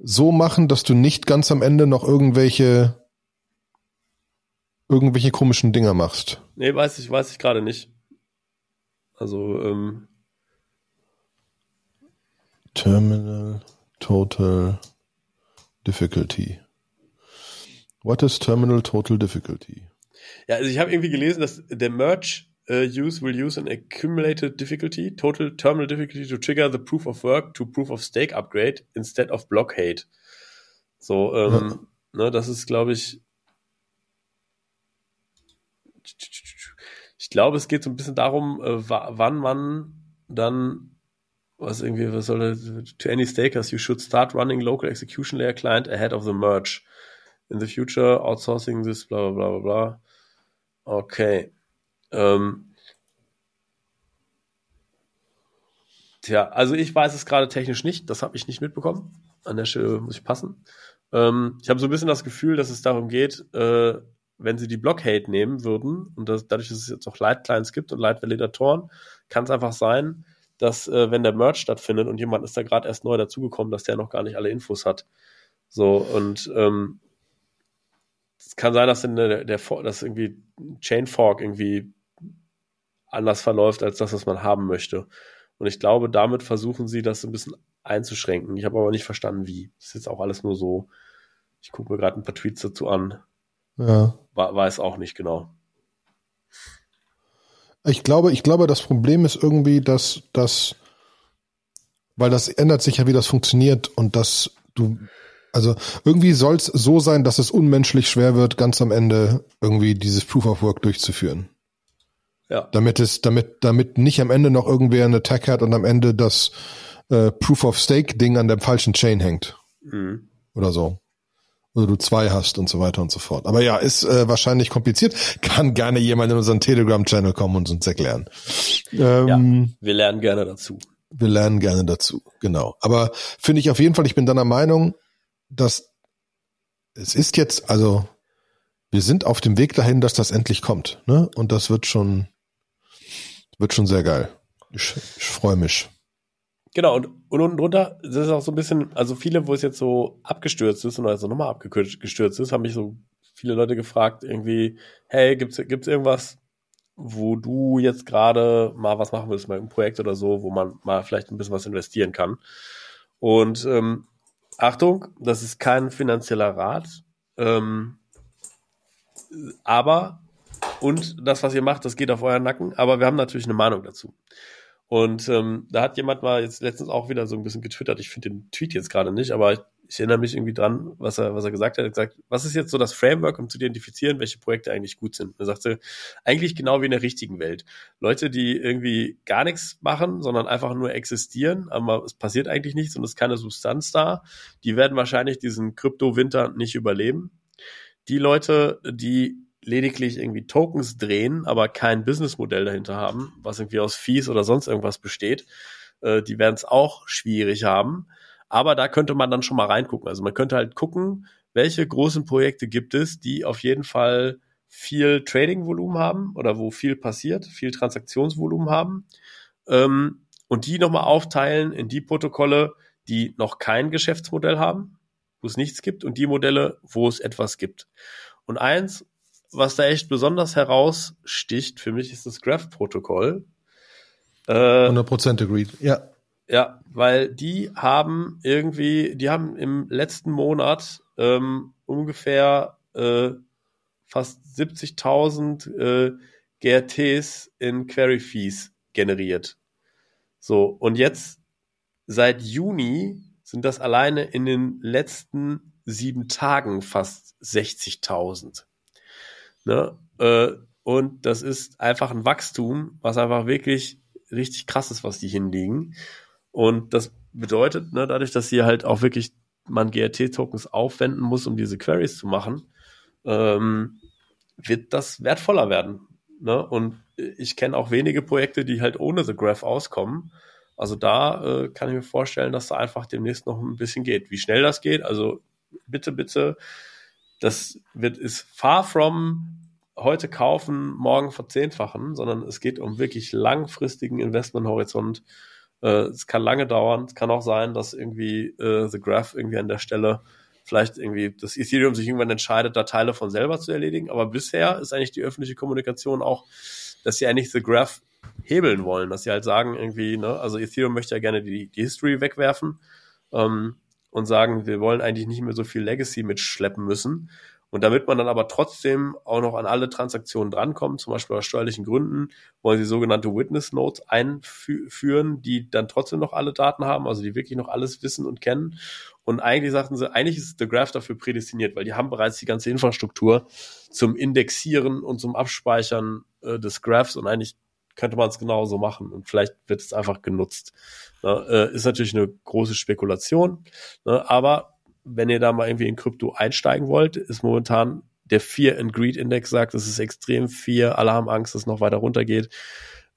so machen, dass du nicht ganz am Ende noch irgendwelche, irgendwelche komischen Dinger machst. Nee, weiß ich, weiß ich gerade nicht. Also, ähm. Terminal Total Difficulty. What is Terminal Total Difficulty? Ja, also ich habe irgendwie gelesen, dass der Merge uh, Use will use an accumulated difficulty, total terminal difficulty to trigger the proof of work to proof of stake upgrade instead of blockade. So, ähm, ja. Ne, das ist, glaube ich, ich glaube, es geht so ein bisschen darum, äh, wann man dann was irgendwie, was soll das? To any stakers, you should start running local execution layer client ahead of the merge. In the future, outsourcing this, bla bla bla bla Okay. Ähm. Tja, also ich weiß es gerade technisch nicht. Das habe ich nicht mitbekommen. An der Stelle muss ich passen. Ähm, ich habe so ein bisschen das Gefühl, dass es darum geht, äh, wenn sie die Blockade nehmen würden, und das, dadurch, dass es jetzt auch Light-Clients gibt und Light-Validatoren, kann es einfach sein, dass äh, wenn der Merge stattfindet und jemand ist da gerade erst neu dazugekommen, dass der noch gar nicht alle Infos hat. So, und ähm, es kann sein, dass, in der, der, dass irgendwie Chain Fork irgendwie anders verläuft als das, was man haben möchte. Und ich glaube, damit versuchen sie, das ein bisschen einzuschränken. Ich habe aber nicht verstanden, wie. Das ist jetzt auch alles nur so. Ich gucke mir gerade ein paar Tweets dazu an. Ja. Weiß auch nicht genau. Ich glaube, ich glaube, das Problem ist irgendwie, dass das, weil das ändert sich ja, wie das funktioniert, und dass du, also irgendwie soll es so sein, dass es unmenschlich schwer wird, ganz am Ende irgendwie dieses Proof of Work durchzuführen. Ja. Damit es, damit, damit nicht am Ende noch irgendwer einen Attack hat und am Ende das äh, Proof of Stake Ding an der falschen Chain hängt. Mhm. Oder so. Oder du zwei hast und so weiter und so fort. Aber ja, ist äh, wahrscheinlich kompliziert. Kann gerne jemand in unseren Telegram-Channel kommen und uns erklären. Ähm, ja, wir lernen gerne dazu. Wir lernen gerne dazu, genau. Aber finde ich auf jeden Fall, ich bin deiner Meinung, dass es ist jetzt, also wir sind auf dem Weg dahin, dass das endlich kommt. Ne? Und das wird schon, wird schon sehr geil. Ich, ich freue mich. Genau, und, und unten drunter, das ist auch so ein bisschen, also viele, wo es jetzt so abgestürzt ist und also nochmal abgestürzt ist, haben mich so viele Leute gefragt, irgendwie, hey, gibt's, gibt's irgendwas, wo du jetzt gerade mal was machen willst, mal ein Projekt oder so, wo man mal vielleicht ein bisschen was investieren kann. Und ähm, Achtung, das ist kein finanzieller Rat, ähm, aber, und das, was ihr macht, das geht auf euren Nacken, aber wir haben natürlich eine Meinung dazu. Und ähm, da hat jemand mal jetzt letztens auch wieder so ein bisschen getwittert. Ich finde den Tweet jetzt gerade nicht, aber ich, ich erinnere mich irgendwie dran, was er, was er gesagt hat. Er hat gesagt, was ist jetzt so das Framework, um zu identifizieren, welche Projekte eigentlich gut sind? Und er sagte, eigentlich genau wie in der richtigen Welt. Leute, die irgendwie gar nichts machen, sondern einfach nur existieren, aber es passiert eigentlich nichts und es ist keine Substanz da, die werden wahrscheinlich diesen Krypto-Winter nicht überleben. Die Leute, die lediglich irgendwie Tokens drehen, aber kein Businessmodell dahinter haben, was irgendwie aus Fees oder sonst irgendwas besteht, äh, die werden es auch schwierig haben. Aber da könnte man dann schon mal reingucken. Also man könnte halt gucken, welche großen Projekte gibt es, die auf jeden Fall viel Trading-Volumen haben oder wo viel passiert, viel Transaktionsvolumen haben, ähm, und die nochmal aufteilen in die Protokolle, die noch kein Geschäftsmodell haben, wo es nichts gibt, und die Modelle, wo es etwas gibt. Und eins, was da echt besonders heraussticht, für mich ist das Graph-Protokoll. Äh, hundert Prozent agreed, ja. Ja, weil die haben irgendwie, die haben im letzten Monat ähm, ungefähr äh, fast siebzigtausend äh, G R Ts in Query-Fees generiert. So, und jetzt seit Juni sind das alleine in den letzten sieben Tagen fast sechzigtausend. Ne? Und das ist einfach ein Wachstum, was einfach wirklich richtig krass ist, was die hinlegen. Und das bedeutet, ne, dadurch, dass hier halt auch wirklich man G R T-Tokens aufwenden muss, um diese Queries zu machen, ähm, wird das wertvoller werden. Ne? Und ich kenne auch wenige Projekte, die halt ohne The Graph auskommen. Also da äh, kann ich mir vorstellen, dass da einfach demnächst noch ein bisschen geht. Wie schnell das geht, also bitte, bitte, das wird, ist far from heute kaufen, morgen verzehnfachen, sondern es geht um wirklich langfristigen Investmenthorizont. Äh, es kann lange dauern. Es kann auch sein, dass irgendwie äh, The Graph irgendwie an der Stelle vielleicht irgendwie das Ethereum sich irgendwann entscheidet, da Teile von selber zu erledigen. Aber bisher ist eigentlich die öffentliche Kommunikation auch, dass sie eigentlich The Graph hebeln wollen, dass sie halt sagen irgendwie, ne, also Ethereum möchte ja gerne die, die History wegwerfen, ähm, und sagen, wir wollen eigentlich nicht mehr so viel Legacy mitschleppen müssen. Und damit man dann aber trotzdem auch noch an alle Transaktionen drankommt, zum Beispiel aus steuerlichen Gründen, wollen sie sogenannte Witness Nodes einführen, die dann trotzdem noch alle Daten haben, also die wirklich noch alles wissen und kennen. Und eigentlich sagten sie, eigentlich ist The Graph dafür prädestiniert, weil die haben bereits die ganze Infrastruktur zum Indexieren und zum Abspeichern äh, des Graphs, und eigentlich könnte man es genauso machen und vielleicht wird es einfach genutzt. Ne? Äh, ist natürlich eine große Spekulation, ne? Aber wenn ihr da mal irgendwie in Krypto einsteigen wollt, ist momentan der Fear and Greed Index sagt, es ist extrem Fear, alle haben Angst, dass es noch weiter runtergeht.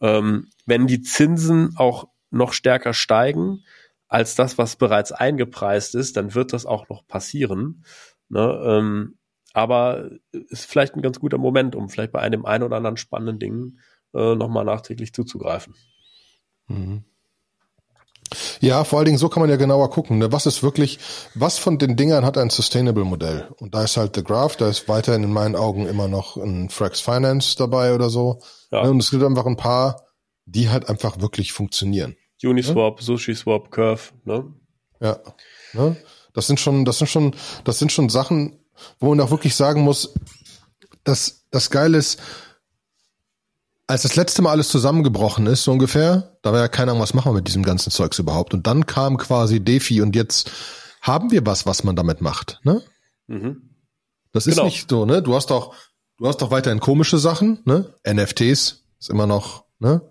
Ähm, wenn die Zinsen auch noch stärker steigen als das, was bereits eingepreist ist, dann wird das auch noch passieren. Ne? Ähm, aber ist vielleicht ein ganz guter Moment, um vielleicht bei einem ein oder anderen spannenden Ding äh, nochmal nachträglich zuzugreifen. Mhm. Ja, vor allen Dingen, so kann man ja genauer gucken, ne? Was ist wirklich, was von den Dingern hat ein Sustainable-Modell? Und da ist halt The Graph, da ist weiterhin in meinen Augen immer noch ein Frax Finance dabei oder so. Ja. Ne? Und es gibt einfach ein paar, die halt einfach wirklich funktionieren. Uniswap, ne? SushiSwap, Curve, ne? Ja. Ne? Das sind schon, das sind schon, das sind schon Sachen, wo man auch wirklich sagen muss, dass das geil ist, als das letzte Mal alles zusammengebrochen ist, so ungefähr, da war ja keine Ahnung, was machen wir mit diesem ganzen Zeugs überhaupt. Und dann kam quasi DeFi und jetzt haben wir was, was man damit macht. Ne? Mhm. Das ist genau nicht so, ne? Du hast auch, du hast auch weiterhin komische Sachen, ne? N F Ts ist immer noch, ne?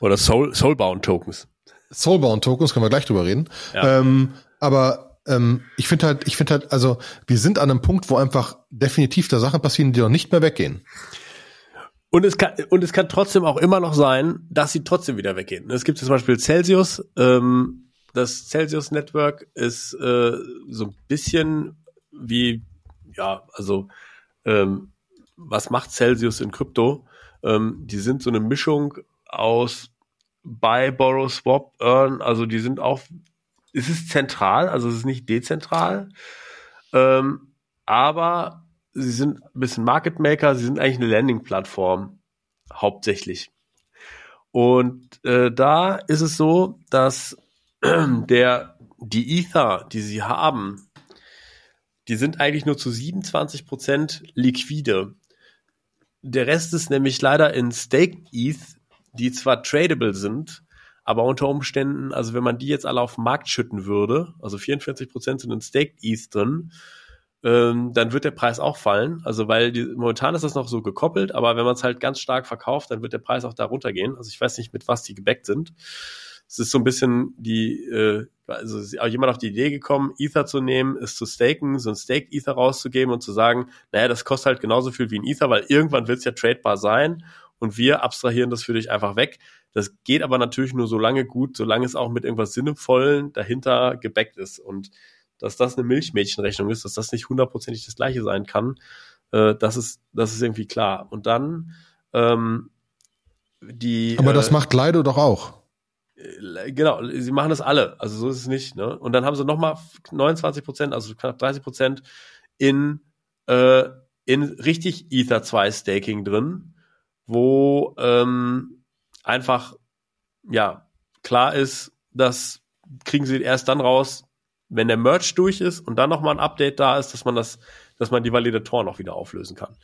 Oder Soul, Soulbound Tokens. Soulbound Tokens, können wir gleich drüber reden. Ja. Ähm, aber ähm, ich finde halt, ich finde halt, also wir sind an einem Punkt, wo einfach definitiv da Sachen passieren, die noch nicht mehr weggehen. Und es kann, und es kann trotzdem auch immer noch sein, dass sie trotzdem wieder weggehen. Es gibt zum Beispiel Celsius. Ähm, das Celsius-Network ist äh, so ein bisschen wie, ja, also ähm, was macht Celsius in Krypto? Ähm, die sind so eine Mischung aus Buy, Borrow, Swap, Earn. Also die sind auch, es ist zentral, also es ist nicht dezentral. Ähm, aber sie sind ein bisschen Market Maker, sie sind eigentlich eine Landing-Plattform hauptsächlich. Und äh, da ist es so, dass der die Ether, die sie haben, die sind eigentlich nur zu siebenundzwanzig Prozent liquide. Der Rest ist nämlich leider in Staked E T H, die zwar tradable sind, aber unter Umständen, also wenn man die jetzt alle auf den Markt schütten würde, also vierundvierzig Prozent sind in Staked E T H drin, dann wird der Preis auch fallen, also weil die, momentan ist das noch so gekoppelt, aber wenn man es halt ganz stark verkauft, dann wird der Preis auch da runtergehen. Also ich weiß nicht, mit was die gebackt sind. Es ist so ein bisschen die, äh, also ist auch jemand auf die Idee gekommen, Ether zu nehmen, es zu staken, so ein Staked Ether rauszugeben und zu sagen, naja, das kostet halt genauso viel wie ein Ether, weil irgendwann wird es ja tradebar sein und wir abstrahieren das für dich einfach weg. Das geht aber natürlich nur so lange gut, solange es auch mit irgendwas Sinnvollen dahinter gebackt ist, und dass das eine Milchmädchenrechnung ist, dass das nicht hundertprozentig das Gleiche sein kann, äh, das ist das ist irgendwie klar. Und dann ähm, die... Aber äh, das macht Lido doch auch. Äh, genau, sie machen das alle. Also so ist es nicht. Ne? Und dann haben sie nochmal neunundzwanzig Prozent, also knapp dreißig Prozent in, äh, in richtig Ether zwei Staking drin, wo ähm, einfach ja klar ist, das kriegen sie erst dann raus, wenn der Merge durch ist und dann nochmal ein Update da ist, dass man das, dass man die Validatoren auch wieder auflösen kann.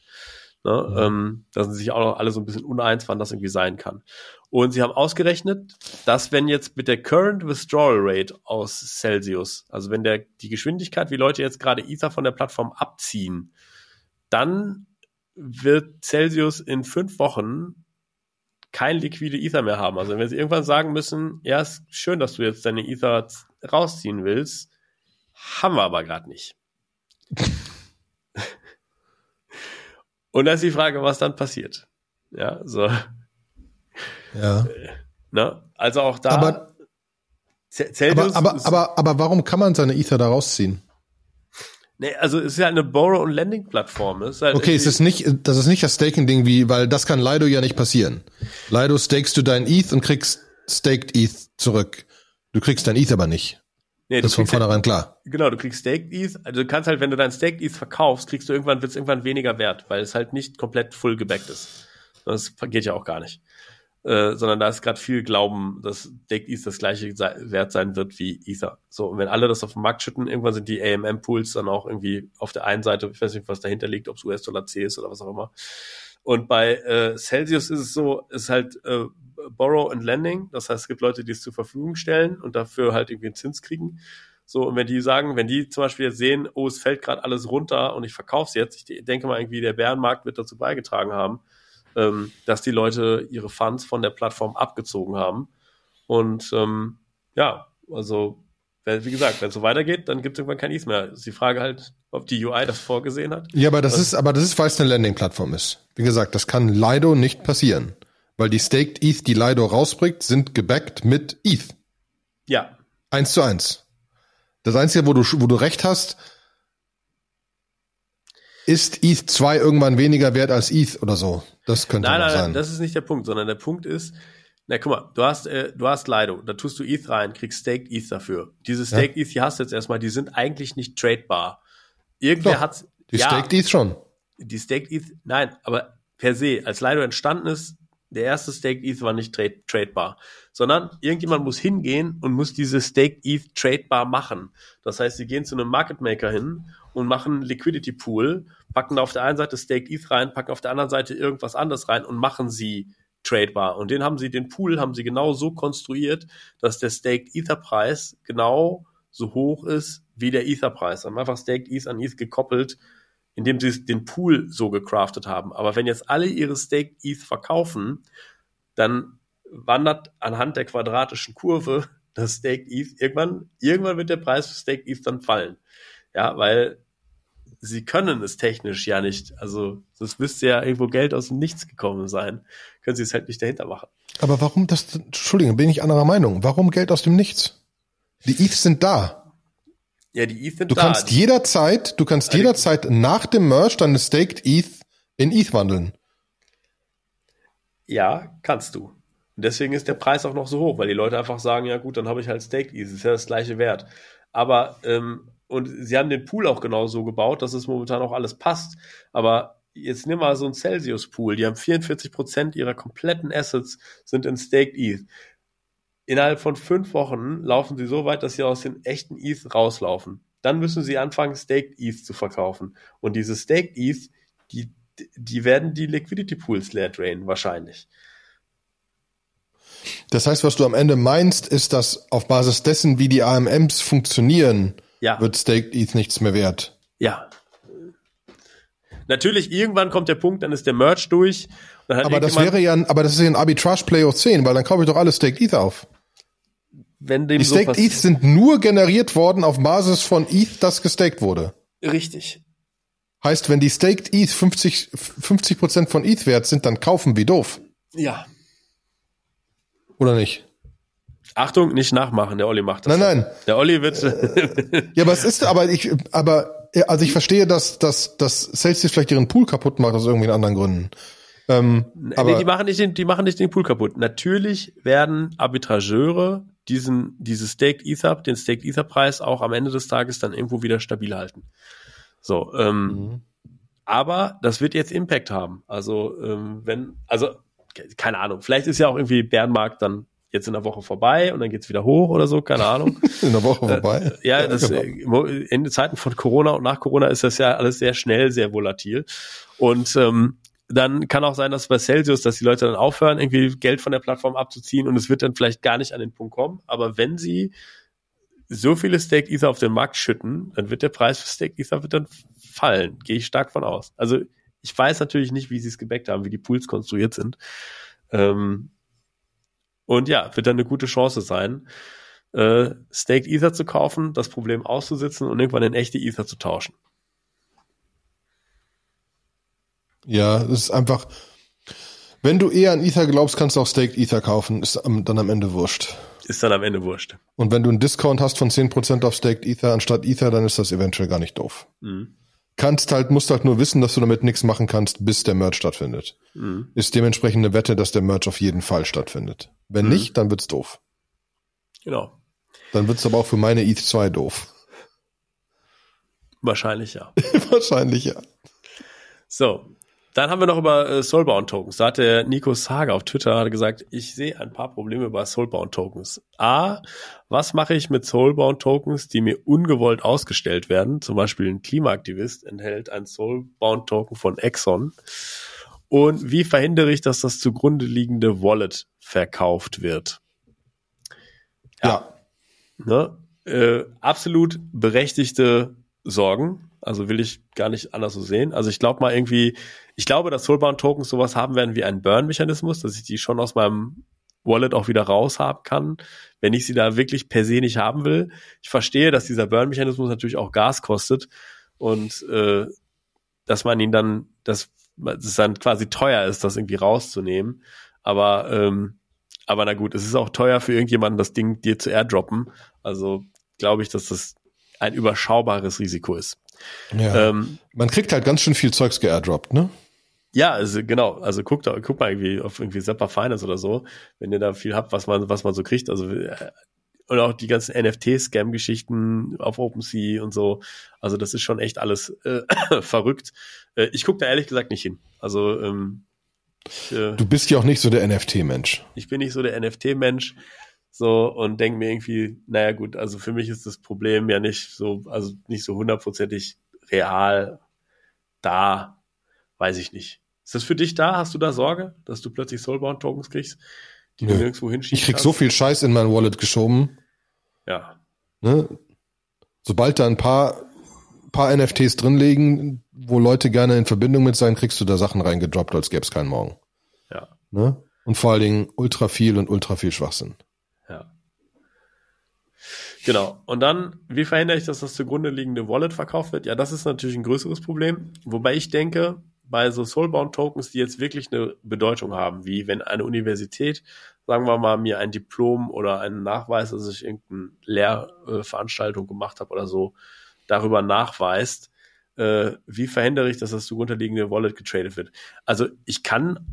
Ne? Mhm. Ähm, da sind sich auch noch alle so ein bisschen uneins, wann das irgendwie sein kann. Und sie haben ausgerechnet, dass wenn jetzt mit der Current Withdrawal Rate aus Celsius, also wenn der die Geschwindigkeit, wie Leute jetzt gerade Ether von der Plattform abziehen, dann wird Celsius in fünf Wochen kein liquide Ether mehr haben. Also wenn sie irgendwann sagen müssen, ja, ist schön, dass du jetzt deine Ether rausziehen willst, haben wir aber gerade nicht. Und da ist die Frage, was dann passiert. Ja, so. Ja. Na, also auch da. Aber, Z- aber, aber, aber, aber warum kann man seine Ether da rausziehen? Nee, also es ist ja eine Borrow- und Lending-Plattform. Ist halt okay, es ist nicht, das ist nicht das Staking-Ding, wie, weil das kann Lido ja nicht passieren. Lido stakest du dein E T H und kriegst Staked E T H zurück. Du kriegst dein E T H aber nicht. Nee, das ist von vornherein halt, klar. Genau, du kriegst Staked E T H. Also du kannst halt, wenn du dein Staked E T H verkaufst, kriegst du irgendwann, wird es irgendwann weniger wert, weil es halt nicht komplett full gebackt ist. Das geht ja auch gar nicht. Äh, sondern da ist gerade viel Glauben, dass Staked E T H das gleiche se- wert sein wird wie Ether. So, und wenn alle das auf den Markt schütten, irgendwann sind die A M M-Pools dann auch irgendwie auf der einen Seite, ich weiß nicht, was dahinter liegt, ob es U S-Dollar C ist oder was auch immer. Und bei äh, Celsius ist es so, ist halt äh, Borrow and Lending, das heißt, es gibt Leute, die es zur Verfügung stellen und dafür halt irgendwie einen Zins kriegen. So, und wenn die sagen, wenn die zum Beispiel jetzt sehen, oh, es fällt gerade alles runter und ich verkaufe es jetzt, ich denke mal irgendwie, der Bärenmarkt wird dazu beigetragen haben, Ähm, dass die Leute ihre Funds von der Plattform abgezogen haben. Und ähm, ja, also Wie gesagt, wenn es so weitergeht, dann gibt es irgendwann kein E T H mehr. Ist die Frage halt, ob die U I das vorgesehen hat. Ja, aber das und ist, aber das ist, weil es eine Landing-Plattform ist. Wie gesagt, das kann Lido nicht passieren. Weil die Staked E T H, die Lido rausbringt, sind gebackt mit E T H. Ja. Eins zu eins. Das Einzige, wo du, wo du recht hast, ist E T H zwei irgendwann weniger wert als E T H oder so. Das könnte nein, nein, sein. Nein, das ist nicht der Punkt, sondern der Punkt ist, na, guck mal, du hast, äh, du hast Lido, da tust du E T H rein, kriegst Staked E T H dafür. Diese Staked ja. E T H, die hast du jetzt erstmal, die sind eigentlich nicht tradebar. Irgendwer Doch, hat's, die ja, Staked E T H schon. Die Staked E T H, nein, aber per se, als Lido entstanden ist, der erste Staked E T H war nicht trade, tradebar, sondern irgendjemand muss hingehen und muss diese Staked E T H tradebar machen. Das heißt, sie gehen zu einem Market Maker hin und machen Liquidity Pool, packen auf der einen Seite Staked E T H rein, packen auf der anderen Seite irgendwas anderes rein und machen sie tradebar. Und den haben sie, den Pool haben sie genau so konstruiert, dass der Staked Ether-Preis genau so hoch ist wie der Ether-Preis. Haben einfach Staked E T H an E T H gekoppelt, indem sie den Pool so gecraftet haben. Aber wenn jetzt alle ihre Staked E T H verkaufen, dann wandert anhand der quadratischen Kurve das Staked E T H. Irgendwann, irgendwann wird der Preis für Staked E T H dann fallen. Ja, weil sie können es technisch ja nicht. Also das müsste ja irgendwo Geld aus dem Nichts gekommen sein. Können sie es halt nicht dahinter machen. Aber warum das, Entschuldigung, bin ich anderer Meinung. Warum Geld aus dem Nichts? Die E T H sind da. Ja, die E T H sind du da. Kannst jederzeit, du kannst also jederzeit nach dem Merge deine Staked E T H in E T H wandeln. Ja, kannst du. Und deswegen ist der Preis auch noch so hoch, weil die Leute einfach sagen, ja gut, dann habe ich halt Staked E T H. Das ist ja das gleiche Wert. Aber, ähm, und sie haben den Pool auch genau so gebaut, dass es momentan auch alles passt. Aber jetzt nimm mal so einen Celsius-Pool. Die haben vierundvierzig Prozent ihrer kompletten Assets sind in Staked E T H. Innerhalb von fünf Wochen laufen sie so weit, dass sie aus den echten E T H rauslaufen. Dann müssen sie anfangen, Staked E T H zu verkaufen. Und diese Staked E T H, die, die werden die Liquidity-Pools leer drainen, wahrscheinlich. Das heißt, was du am Ende meinst, ist, dass auf Basis dessen, wie die A M Ms funktionieren, ja. wird Staked E T H nichts mehr wert. Ja. Natürlich, irgendwann kommt der Punkt, dann ist der Merge durch. Dann hat aber das wäre ja, ein, aber das ist ja ein Arbitrage-Play auf zehn, weil dann kaufe ich doch alle Staked E T H auf. Wenn dem Die so Staked passiert. E T H sind nur generiert worden auf Basis von E T H, das gestaked wurde. Richtig. Heißt, wenn die Staked E T H fünfzig Prozent von E T H wert sind, dann kaufen wie doof. Ja. Oder nicht? Achtung, nicht nachmachen, der Olli macht das. Nein, nein. Der Olli wird... ja, aber es ist, aber ich, aber, also ich verstehe, dass, dass, dass Celsius vielleicht ihren Pool kaputt macht aus irgendwelchen anderen Gründen. Ähm, nee, aber die machen nicht den, die machen nicht den Pool kaputt. Natürlich werden Arbitrageure diesen, dieses Staked Ether, den Staked Ether Preis auch am Ende des Tages dann irgendwo wieder stabil halten. So, ähm, mhm. aber das wird jetzt Impact haben. Also, ähm, wenn, also, keine Ahnung, vielleicht ist ja auch irgendwie Bärenmarkt dann jetzt in der Woche vorbei und dann geht's wieder hoch oder so, keine Ahnung. In der Woche vorbei? Äh, ja, das, genau. In Zeiten von Corona und nach Corona ist das ja alles sehr schnell, sehr volatil. Und ähm, dann kann auch sein, dass bei Celsius, dass die Leute dann aufhören, irgendwie Geld von der Plattform abzuziehen und es wird dann vielleicht gar nicht an den Punkt kommen. Aber wenn sie so viele Staked Ether auf den Markt schütten, dann wird der Preis für Staked Ether wird dann fallen. Gehe ich stark von aus. Also ich weiß natürlich nicht, wie sie es gebackt haben, wie die Pools konstruiert sind. Ähm, Und ja, wird dann eine gute Chance sein, äh, Staked Ether zu kaufen, das Problem auszusitzen und irgendwann in echte Ether zu tauschen. Ja, es ist einfach, wenn du eher an Ether glaubst, kannst du auch Staked Ether kaufen, ist dann am Ende wurscht. Ist dann am Ende wurscht. Und wenn du einen Discount hast von zehn Prozent auf Staked Ether anstatt Ether, dann ist das eventuell gar nicht doof. Mhm. Kannst halt, musst halt nur wissen, dass du damit nichts machen kannst, bis der Merge stattfindet. Mhm. Ist dementsprechend eine Wette, dass der Merge auf jeden Fall stattfindet. Wenn mhm. nicht, dann wird's doof. Genau. Dann wird's aber auch für meine E T H zwei doof. Wahrscheinlich ja. Wahrscheinlich ja. So. Dann haben wir noch über äh, Soulbound Tokens. Da hat der Nico Sager auf Twitter hat gesagt, ich sehe ein paar Probleme bei Soulbound Tokens. A, was mache ich mit Soulbound Tokens, die mir ungewollt ausgestellt werden? Zum Beispiel ein Klimaaktivist enthält ein Soulbound Token von Exxon. Und wie verhindere ich, dass das zugrunde liegende Wallet verkauft wird? Ja. ja. Ne? Äh, absolut berechtigte Sorgen. Also will ich gar nicht anders so sehen. Also ich glaube mal irgendwie, ich glaube, dass Soulbound-Tokens sowas haben werden wie einen Burn-Mechanismus, dass ich die schon aus meinem Wallet auch wieder raushaben kann, wenn ich sie da wirklich per se nicht haben will. Ich verstehe, dass dieser Burn-Mechanismus natürlich auch Gas kostet und äh, dass man ihn dann, dass, dass es dann quasi teuer ist, das irgendwie rauszunehmen. Aber ähm, aber na gut, es ist auch teuer für irgendjemanden, das Ding dir zu airdroppen. Also glaube ich, dass das ein überschaubares Risiko ist. Ja. Ähm, man kriegt halt ganz schön viel Zeugs geairdroppt, ne? Ja, also genau, also guckt guck mal irgendwie auf irgendwie Zapper Finance oder so, wenn ihr da viel habt, was man was man so kriegt, also und auch die ganzen N F T-Scam-Geschichten auf OpenSea und so, also das ist schon echt alles äh, verrückt. Äh, ich gucke da ehrlich gesagt nicht hin. Also ähm, ich, äh, du bist ja auch nicht so der N F T-Mensch. Ich bin nicht so der N F T-Mensch. So, und denke mir irgendwie, naja gut, also für mich ist das Problem ja nicht so, also nicht so hundertprozentig real da, weiß ich nicht. Ist das für dich da? Hast du da Sorge, dass du plötzlich Soulbound Tokens kriegst, die Nö. du nirgendwo hinschieben Ich krieg kannst? So viel Scheiß in mein Wallet geschoben. Ja. Ne? Sobald da ein paar, paar N F Ts drin liegen, wo Leute gerne in Verbindung mit sein, kriegst du da Sachen reingedroppt, als gäbe es keinen Morgen. Ja. Ne? Und vor allen Dingen ultra viel und ultra viel Schwachsinn. Ja. Genau. Und dann, wie verhindere ich, dass das zugrunde liegende Wallet verkauft wird? Ja, das ist natürlich ein größeres Problem. Wobei ich denke, bei so Soulbound-Tokens, die jetzt wirklich eine Bedeutung haben, wie wenn eine Universität, sagen wir mal, mir ein Diplom oder einen Nachweis, dass ich irgendeine Lehrveranstaltung gemacht habe oder so, darüber nachweist, äh, wie verhindere ich, dass das zugrunde liegende Wallet getradet wird? Also ich kann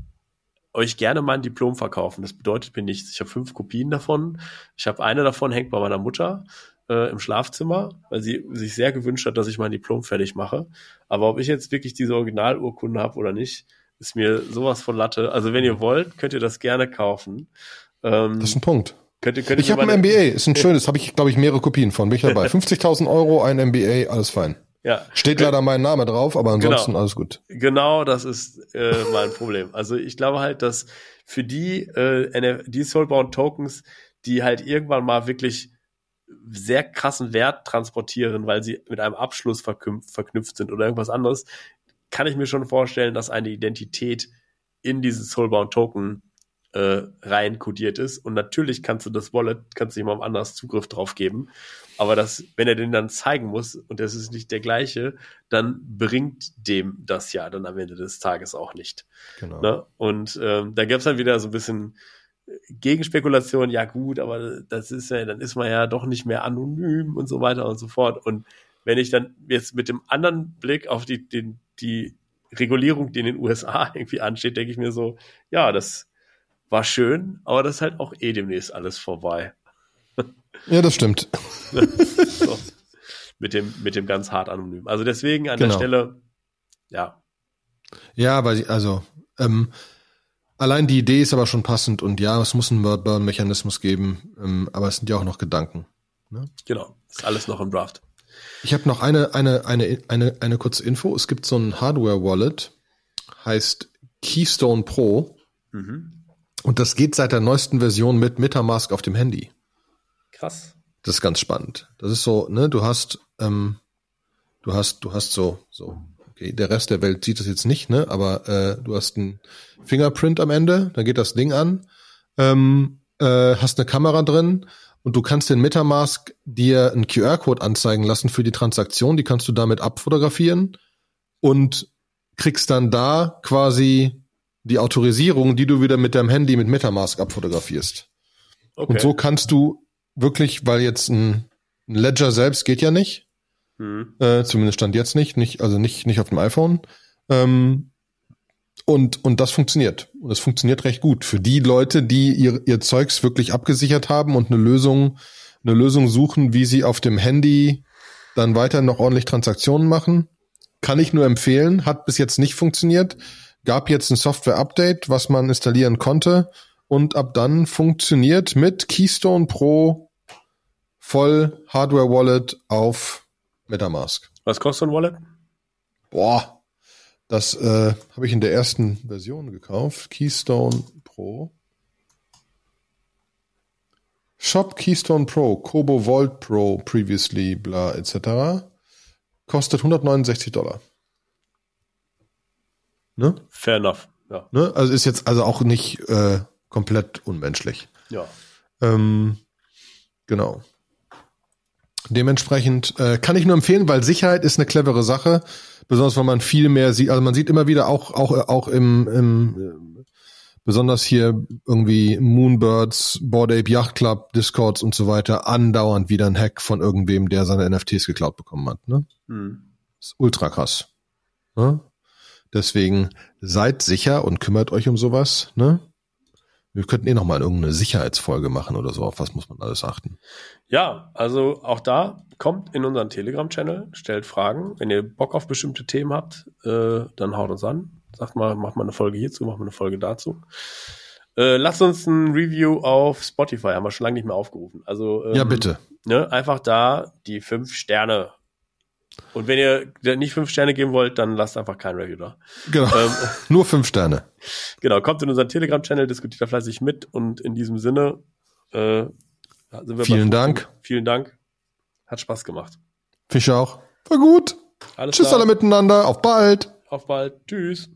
euch gerne mein Diplom verkaufen. Das bedeutet mir nichts. Ich habe fünf Kopien davon. Ich habe eine davon, hängt bei meiner Mutter äh, im Schlafzimmer, weil sie sich sehr gewünscht hat, dass ich mein Diplom fertig mache. Aber ob ich jetzt wirklich diese Originalurkunde habe oder nicht, ist mir sowas von Latte. Also wenn ihr wollt, könnt ihr das gerne kaufen. Ähm, das ist ein Punkt. Könnt ihr, könnt ich habe ein M B A. Ist ein schönes. Habe ich, glaube ich, mehrere Kopien von. Bin ich dabei. fünfzigtausend Euro, ein M B A, alles fein. Ja. Steht leider mein Name drauf, aber ansonsten genau. Alles gut. Genau, das ist äh, mein Problem. Also ich glaube halt, dass für die, äh, die Soulbound-Tokens, die halt irgendwann mal wirklich sehr krassen Wert transportieren, weil sie mit einem Abschluss verknüpft, verknüpft sind oder irgendwas anderes, kann ich mir schon vorstellen, dass eine Identität in diesen Soulbound-Token äh, rein kodiert ist. Und natürlich kannst du das Wallet, kannst du jemandem anders Zugriff drauf geben. Aber das, wenn er den dann zeigen muss und das ist nicht der gleiche, dann bringt dem das ja dann am Ende des Tages auch nicht. Genau. Ne? Und ähm, da gab es dann wieder so ein bisschen Gegenspekulation, ja gut, aber das ist ja, dann ist man ja doch nicht mehr anonym und so weiter und so fort. Und wenn ich dann jetzt mit dem anderen Blick auf die, die, die Regulierung, die in den U S A irgendwie ansteht, denke ich mir so, ja, das war schön, aber das ist halt auch eh demnächst alles vorbei. Ja, das stimmt. So. Mit dem, mit dem ganz hart anonym. Also deswegen an genau. der Stelle, ja. Ja, weil ich, also ähm, allein die Idee ist aber schon passend und ja, es muss einen Burn-Mechanismus geben, ähm, aber es sind ja auch noch Gedanken. Ne? Genau, ist alles noch im Draft. Ich habe noch eine, eine, eine, eine, eine kurze Info. Es gibt so ein Hardware-Wallet, heißt Keystone Pro. Mhm. Und das geht seit der neuesten Version mit MetaMask auf dem Handy. Krass. Das ist ganz spannend. Das ist so, ne, du hast, ähm, du hast, du hast so, so, okay, der Rest der Welt sieht das jetzt nicht, ne, aber äh, du hast einen Fingerprint am Ende, dann geht das Ding an, ähm, äh, hast eine Kamera drin und du kannst den MetaMask dir einen Q R-Code anzeigen lassen für die Transaktion, die kannst du damit abfotografieren und kriegst dann da quasi die Autorisierung, die du wieder mit deinem Handy mit MetaMask abfotografierst. Okay. Und so kannst du wirklich, weil jetzt ein Ledger selbst geht ja nicht, hm. äh, zumindest stand jetzt nicht, nicht also nicht nicht auf dem iPhone. Ähm, und und das funktioniert und das funktioniert recht gut für die Leute, die ihr ihr Zeugs wirklich abgesichert haben und eine Lösung eine Lösung suchen, wie sie auf dem Handy dann weiter noch ordentlich Transaktionen machen. Kann ich nur empfehlen, hat bis jetzt nicht funktioniert. Gab jetzt ein Software-Update, was man installieren konnte. Und ab dann funktioniert mit Keystone Pro voll Hardware-Wallet auf MetaMask. Was kostet so ein Wallet? Boah, das äh, habe ich in der ersten Version gekauft. Keystone Pro. Shop Keystone Pro, Kobo Vault Pro, previously, bla, et cetera. Kostet hundertneunundsechzig Dollar. Ne? Fair enough, ja. Ne? Also ist jetzt also auch nicht... Äh, komplett unmenschlich. Ja. Ähm, genau. Dementsprechend äh, kann ich nur empfehlen, weil Sicherheit ist eine clevere Sache, besonders wenn man viel mehr sieht. Also man sieht immer wieder auch auch auch im, im besonders hier irgendwie Moonbirds, Bored Ape Yacht Club, Discords und so weiter andauernd wieder ein Hack von irgendwem, der seine N F Ts geklaut bekommen hat. Ne? Hm. Ist ultra krass. Ne? Deswegen seid sicher und kümmert euch um sowas. Ne? Wir könnten eh nochmal irgendeine Sicherheitsfolge machen oder so. Auf was muss man alles achten? Ja, also auch da kommt in unseren Telegram-Channel, stellt Fragen. Wenn ihr Bock auf bestimmte Themen habt, äh, dann haut uns an. Sagt mal, macht mal eine Folge hierzu, macht mal eine Folge dazu. Äh, lasst uns ein Review auf Spotify. Haben wir schon lange nicht mehr aufgerufen. Also ähm, ja, bitte. Ne, einfach da die fünf Sterne. Und wenn ihr nicht fünf Sterne geben wollt, dann lasst einfach kein Review da. Genau, ähm, nur fünf Sterne. Genau, kommt in unseren Telegram-Channel, diskutiert da fleißig mit und in diesem Sinne äh, sind wir Vielen Dank. Vielen Dank. Hat Spaß gemacht. Fisch auch. War gut. Alles Tschüss klar. Alle miteinander. Auf bald. Auf bald. Tschüss.